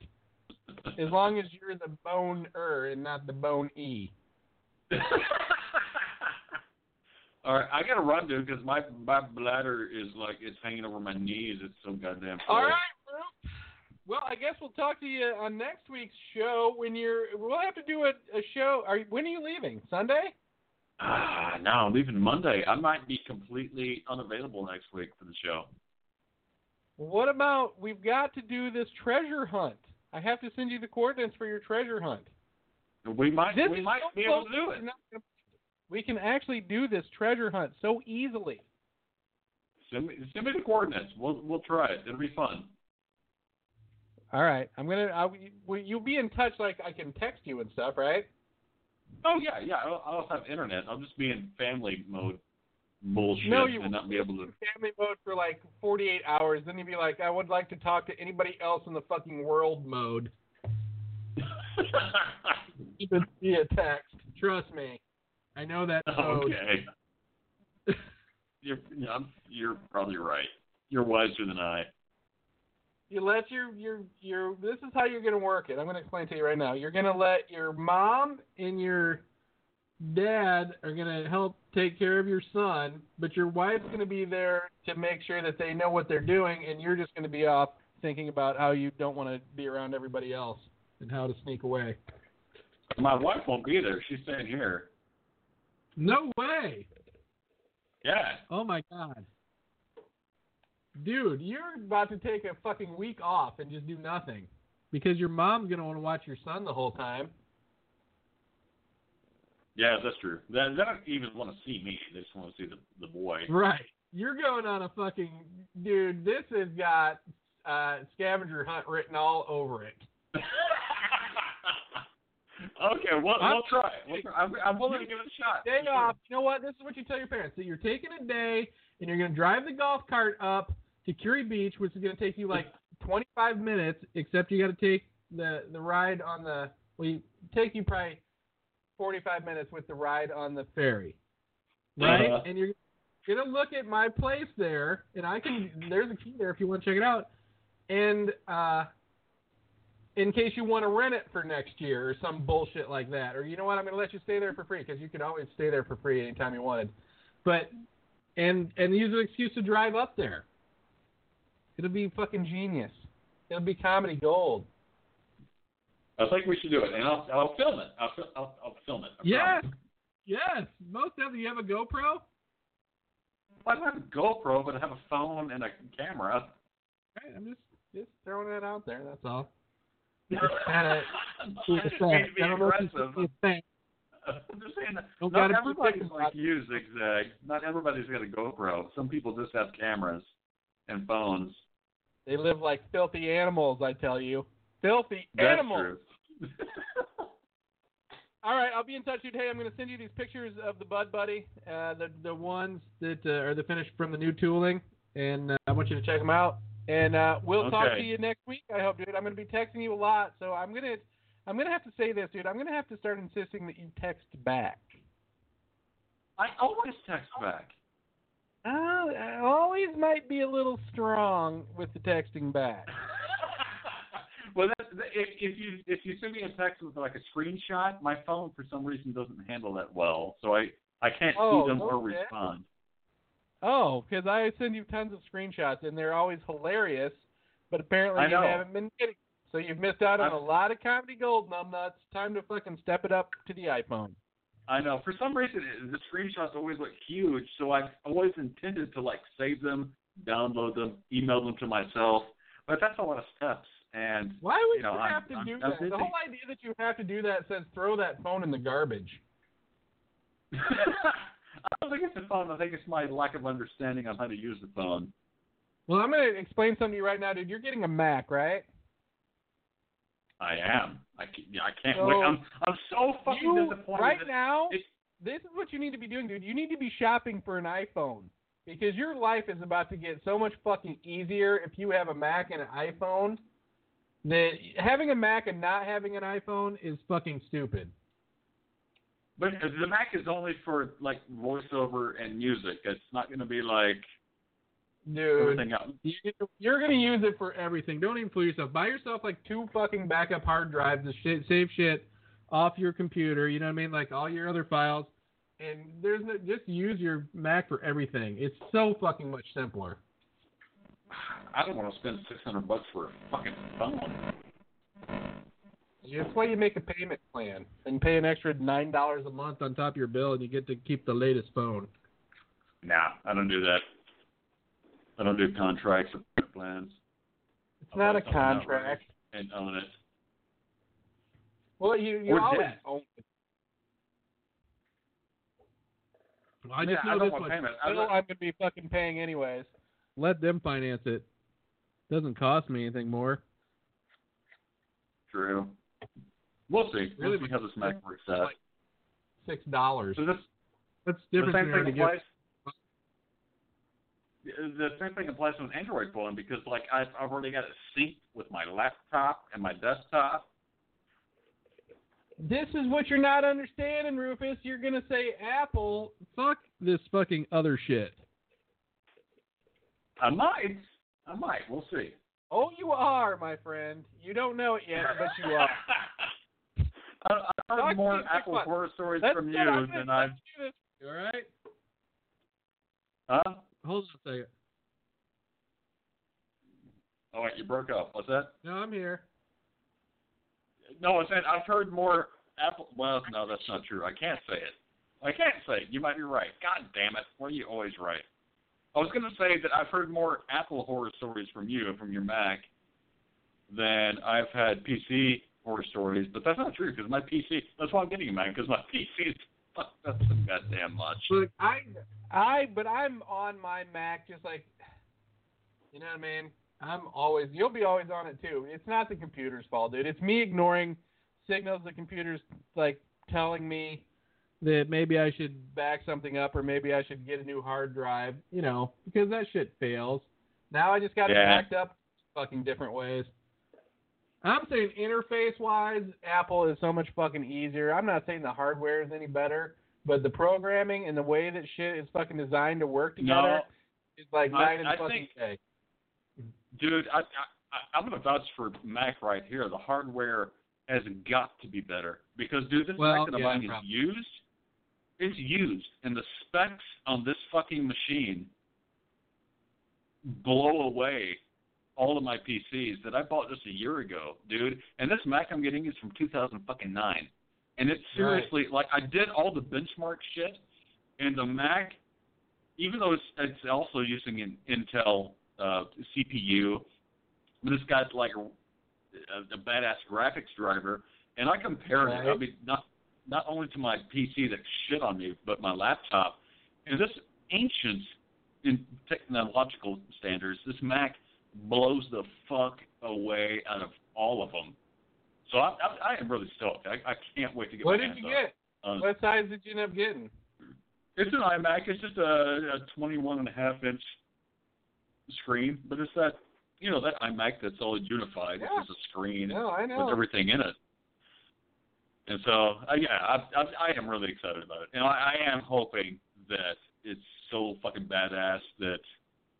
As long as you're the bone-er and not the bone-e. All right, I got to run, dude, because my bladder is like, it's hanging over my knees. It's so goddamn full. All right, bro. Well, I guess we'll talk to you on next week's show when we'll have to do a show. When are you leaving? Sunday? No, I'm leaving Monday. I might be completely unavailable next week for the show. What about, we've got to do this treasure hunt. I have to send you the coordinates for your treasure hunt. We might be able to do it. We can actually do this treasure hunt so easily. Send me the coordinates. We'll try it. It'll be fun. All right, you'll be in touch. Like, I can text you and stuff, right? Oh yeah. I'll have internet. I'll just be in family mode bullshit and not be able to. Family mode for like 48 hours. Then you'd be like, I would like to talk to anybody else in the fucking world mode. You can see a text. Trust me. I know that. Okay. You're probably right. You're wiser than I. You let your this is how you're going to work it. I'm going to explain to you right now. You're going to let your mom and your dad are going to help take care of your son, but your wife's going to be there to make sure that they know what they're doing, and you're just going to be off thinking about how you don't want to be around everybody else and how to sneak away. My wife won't be there. She's staying here. No way. Yeah. Oh, my God. Dude, you're about to take a fucking week off and just do nothing because your mom's going to want to watch your son the whole time. Yeah, that's true. They don't even want to see me. They just want to see the boy. Right. You're going on a fucking... Dude, this has got scavenger hunt written all over it. Okay, we'll try it. I'm willing to give it a shot. Day off. You know what? This is what you tell your parents. So you're taking a day, and you're going to drive the golf cart up to Curry Beach, which is going to take you like 25 minutes, except you got to take the ride on the, well, you take you probably 45 minutes with the ride on the ferry, right? And you're going to look at my place there, and I can, there's a key there if you want to check it out. And in case you want to rent it for next year or some bullshit like that, or you know what, I'm going to let you stay there for free, because you could always stay there for free anytime you wanted. But, and use an excuse to drive up there. It'll be fucking genius. It'll be comedy gold. I think we should do it, and I'll film it. I'll film it. Yes. Most definitely. You have a GoPro? I don't have a GoPro, but I have a phone and a camera. Right, I'm just throwing that out there. That's all. I'm just saying, not everybody's like you, Zigzag. Not everybody's got a GoPro. Some people just have cameras and phones. They live like filthy animals, I tell you. Filthy animals. That's true. All right, I'll be in touch, dude. Hey, I'm going to send you these pictures of the Bud Buddy, the ones that are the finished from the new tooling, and I want you to check them out. And we'll talk to you next week, I hope, dude. I'm going to be texting you a lot, so I'm gonna have to say this, dude. I'm going to have to start insisting that you text back. I always text back. I always might be a little strong with the texting back. Well, if you send me a text with like a screenshot, my phone for some reason doesn't handle that well, so I can't see them or respond. Oh, because I send you tons of screenshots and they're always hilarious, but apparently you haven't been getting them. So you've missed out on a lot of comedy gold, numbnuts. Time to fucking step it up to the iPhone. I know. For some reason, the screenshots always look huge, so I've always intended to like save them, download them, email them to myself, but that's a lot of steps. And why would you have to do that? The whole idea that you have to do that says throw that phone in the garbage. I don't think it's the phone. I think it's my lack of understanding on how to use the phone. Well, I'm going to explain something to you right now, dude. You're getting a Mac, right? I am. I can't wait. I'm so fucking disappointed. Right now, this is what you need to be doing, dude. You need to be shopping for an iPhone, because your life is about to get so much fucking easier if you have a Mac and an iPhone. That having a Mac and not having an iPhone is fucking stupid. But the Mac is only for like voiceover and music. It's not going to be like everything else. You're going to use it for everything. Don't even fool yourself. Buy yourself like 2 fucking backup hard drives to save shit off your computer. You know what I mean? Like all your other files. And there's no, just use your Mac for everything. It's so fucking much simpler. I don't want to spend $600 for a fucking phone. That's why you make a payment plan and pay an extra $9 a month on top of your bill, and you get to keep the latest phone. Nah, I don't do that. I don't do contracts or payment plans. It's not a contract. And own it. Well, you always own it. Well, I just know this one. I know I'm going to be fucking paying anyways. Let them finance it. Doesn't cost me anything more. True. We'll see. Really, we'll see how this Mac works out. Like $6. So that's different. The same thing applies to an Android phone, because like I've already got it synced with my laptop and my desktop. This is what you're not understanding, Rufus. You're gonna say Apple. Fuck this fucking other shit. I might. We'll see. Oh, you are, my friend. You don't know it yet, but you are. I've heard more Apple horror stories from you than I've... You all right? Huh? Hold on a second. All right, you broke up. What's that? No, I'm here. No, I said I've heard more Apple... Well, no, that's not true. I can't say it. You might be right. God damn it. Why are you always right? I was going to say that I've heard more Apple horror stories from you and from your Mac than I've had PC horror stories, but that's not true, because my PC, that's why I'm getting a Mac, because my PC is fucked up so goddamn much. Look, but I'm on my Mac just like, you know what I mean? You'll be always on it too. It's not the computer's fault, dude. It's me ignoring signals the computer's like telling me that maybe I should back something up or maybe I should get a new hard drive, you know, because that shit fails. Now I just got backed up fucking different ways. I'm saying interface-wise, Apple is so much fucking easier. I'm not saying the hardware is any better, but the programming and the way that shit is fucking designed to work together is like night and fucking day. Dude, I'm going to vouch for Mac right here. The hardware has got to be better because, dude, this Mac of mine is used. It's used, and the specs on this fucking machine blow away all of my PCs that I bought just a year ago, dude. And this Mac I'm getting is from 2009, and it's seriously like I did all the benchmark shit, and the Mac, even though it's also using an Intel CPU, but it's got like a badass graphics driver, and I compared it. I mean, not only to my PC that shit on me, but my laptop. And this ancient in technological standards, this Mac blows the fuck away out of all of them. So I am really stoked. I can't wait to get my hands on. What did you get? What size did you end up getting? It's an iMac. It's just a 21.5-inch screen, but it's that, you know, that iMac that's all unified. Yeah. It's just a screen with everything in it. And so, I am really excited about it. And I am hoping that it's so fucking badass that,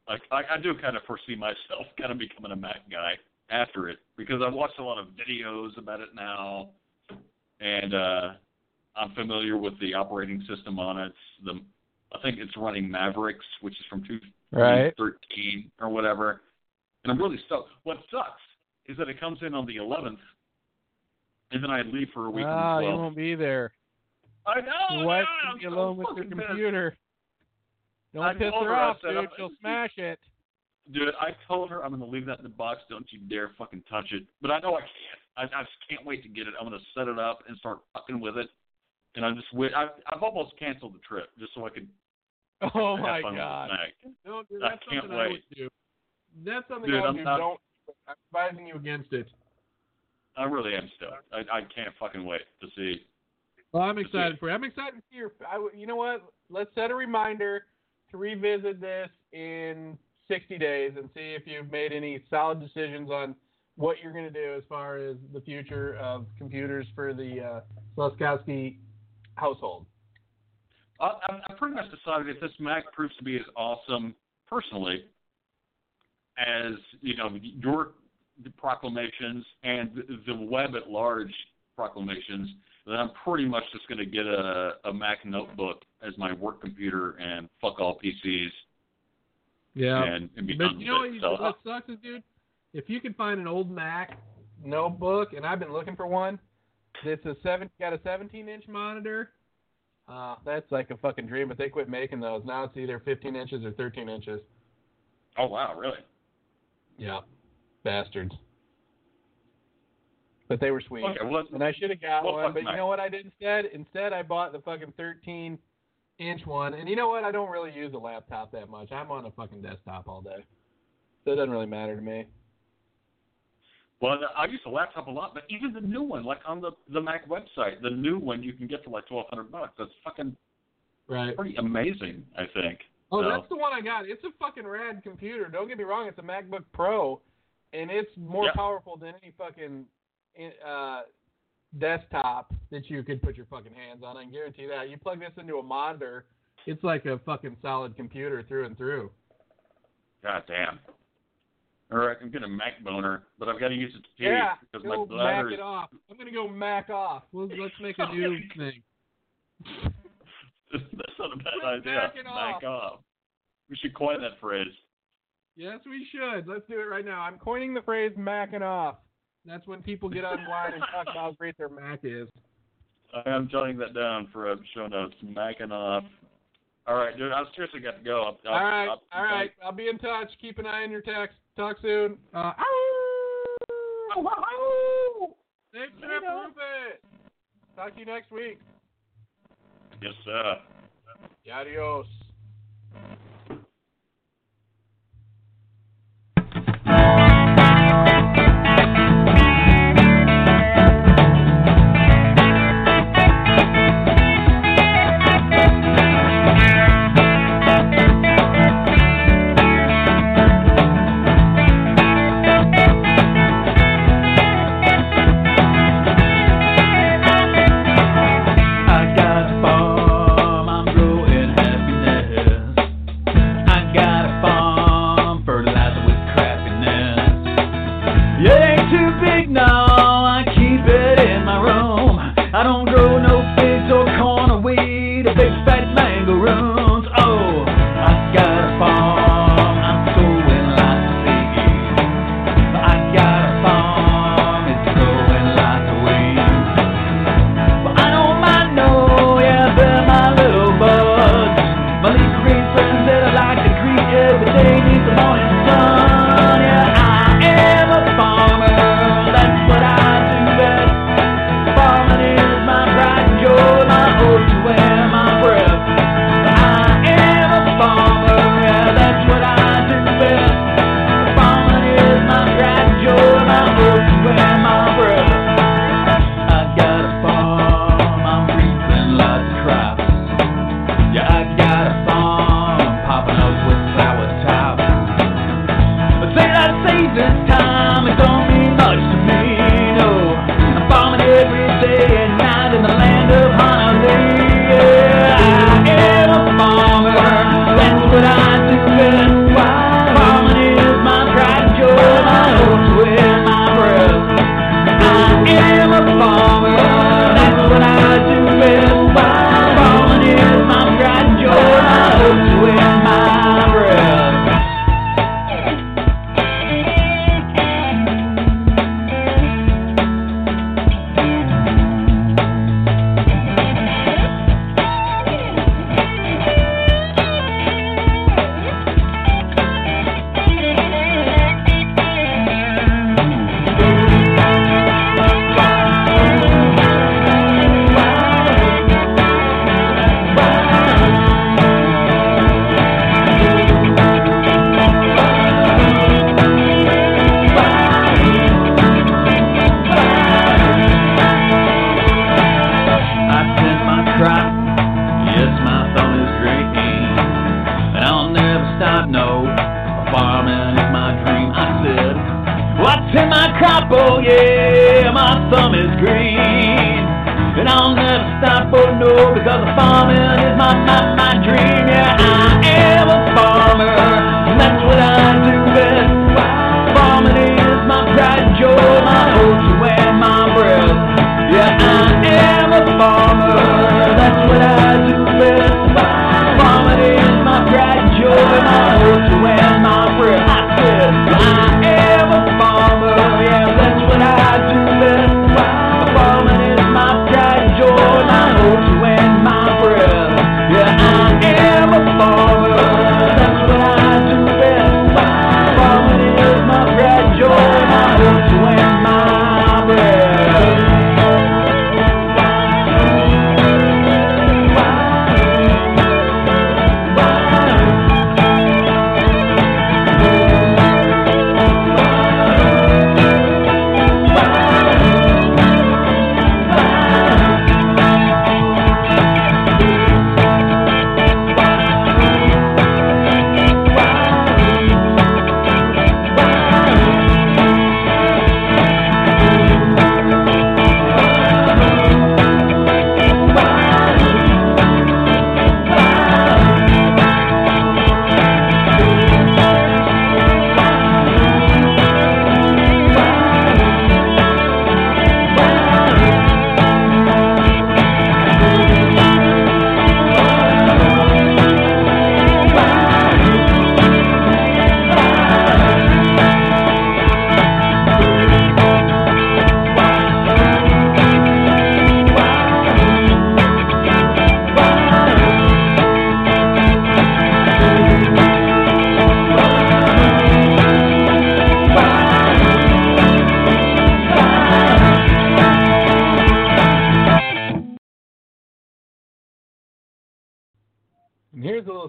like, I do kind of foresee myself kind of becoming a Mac guy after it, because I've watched a lot of videos about it now, and I'm familiar with the operating system on it. I think it's running Mavericks, which is from 2013 or whatever. And I'm really stoked. What sucks is that it comes in on the 11th, and then I leave for a week. Oh, you won't be there. I know. What? Be alone with your computer. Don't piss her off, dude. She'll smash it. Dude, I told her I'm going to leave that in the box. Don't you dare fucking touch it. But I know I can't. I just can't wait to get it. I'm going to set it up and start fucking with it. And I'm just I've almost canceled the trip just so I could. Oh my god. No, dude, that's something I would do. That's something I would do. Don't. I'm advising you against it. I really am stoked. I can't fucking wait to see. Well, I'm excited for you. I'm excited to see your. You know what? Let's set a reminder to revisit this in 60 days and see if you've made any solid decisions on what you're going to do as far as the future of computers for the Sluskowski household. I pretty much decided if this Mac proves to be as awesome personally as, you know, your proclamations and the web at large proclamations, then I'm pretty much just going to get a Mac notebook as my work computer and fuck all PCs. Yeah. And be done with it. But you know what sucks is, dude? If you can find an old Mac notebook, and I've been looking for one, that's got a 17-inch monitor, that's like a fucking dream, but they quit making those. Now it's either 15 inches or 13 inches. Oh, wow, really? Yeah. Bastards. But they were sweet. Okay, and I should have got one, but you know what I did instead? Instead, I bought the fucking 13-inch one. And you know what? I don't really use a laptop that much. I'm on a fucking desktop all day. So it doesn't really matter to me. Well, I use the laptop a lot, but even the new one, like on the Mac website, the new one you can get for like $1,200. That's fucking pretty amazing, I think. Oh, so. That's the one I got. It's a fucking rad computer. Don't get me wrong. It's a MacBook Pro, and it's more powerful than any fucking desktop that you could put your fucking hands on. I can guarantee that. You plug this into a monitor, it's like a fucking solid computer through and through. God damn. All right, I'm getting a Mac boner, but I've got to use it to pee because my bladder Mac it off. I'm going to go Mac off. Let's make a new thing. That's not a bad idea. Mac off. We should coin that phrase. Yes, we should. Let's do it right now. I'm coining the phrase "macking off." That's when people get online and talk about how great their Mac is. I'm jotting that down for show notes. Macking off. All right, dude. I seriously got to go. All right. I'll be in touch. Keep an eye on your text. Talk soon. Thanks for approving it. Talk to you next week. Yes, sir. Adios.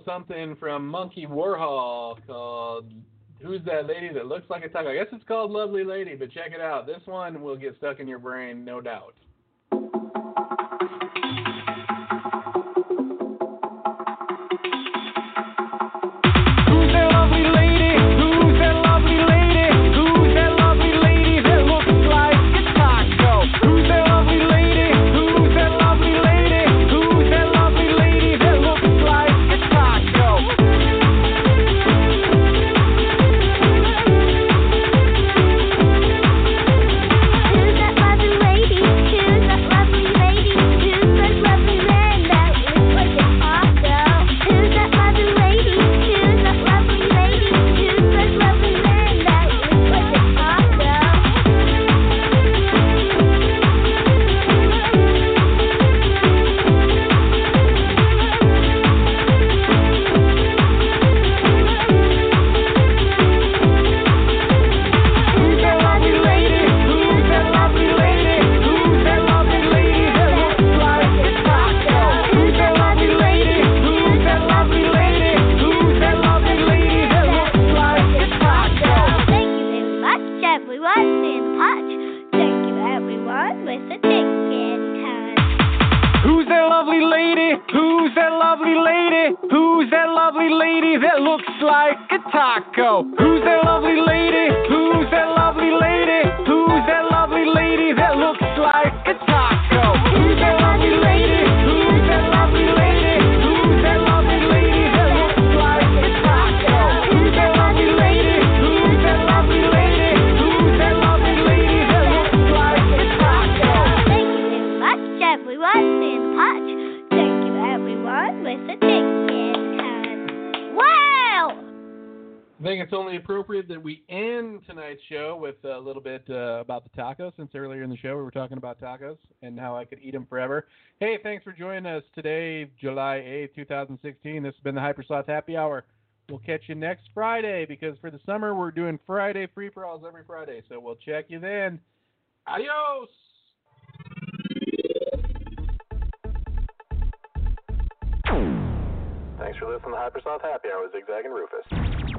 Something from Monkey Warhol called Who's That Lady That Looks Like a Taco? I guess it's called Lovely Lady, but check it out. This one will get stuck in your brain, no doubt. Who's that lovely lady that looks like a taco? Who's that lovely lady? Who's it's only appropriate that we end tonight's show with a little bit about the tacos, since earlier in the show we were talking about tacos and how I could eat them forever. Hey, thanks for joining us today, July 8th, 2016. This has been the Hyper Sloth Happy Hour. We'll catch you next Friday, because for the summer we're doing Friday free-for-alls every Friday. So we'll check you then. Adios! Thanks for listening to Hyper Sloth Happy Hour with Zigzag and Rufus.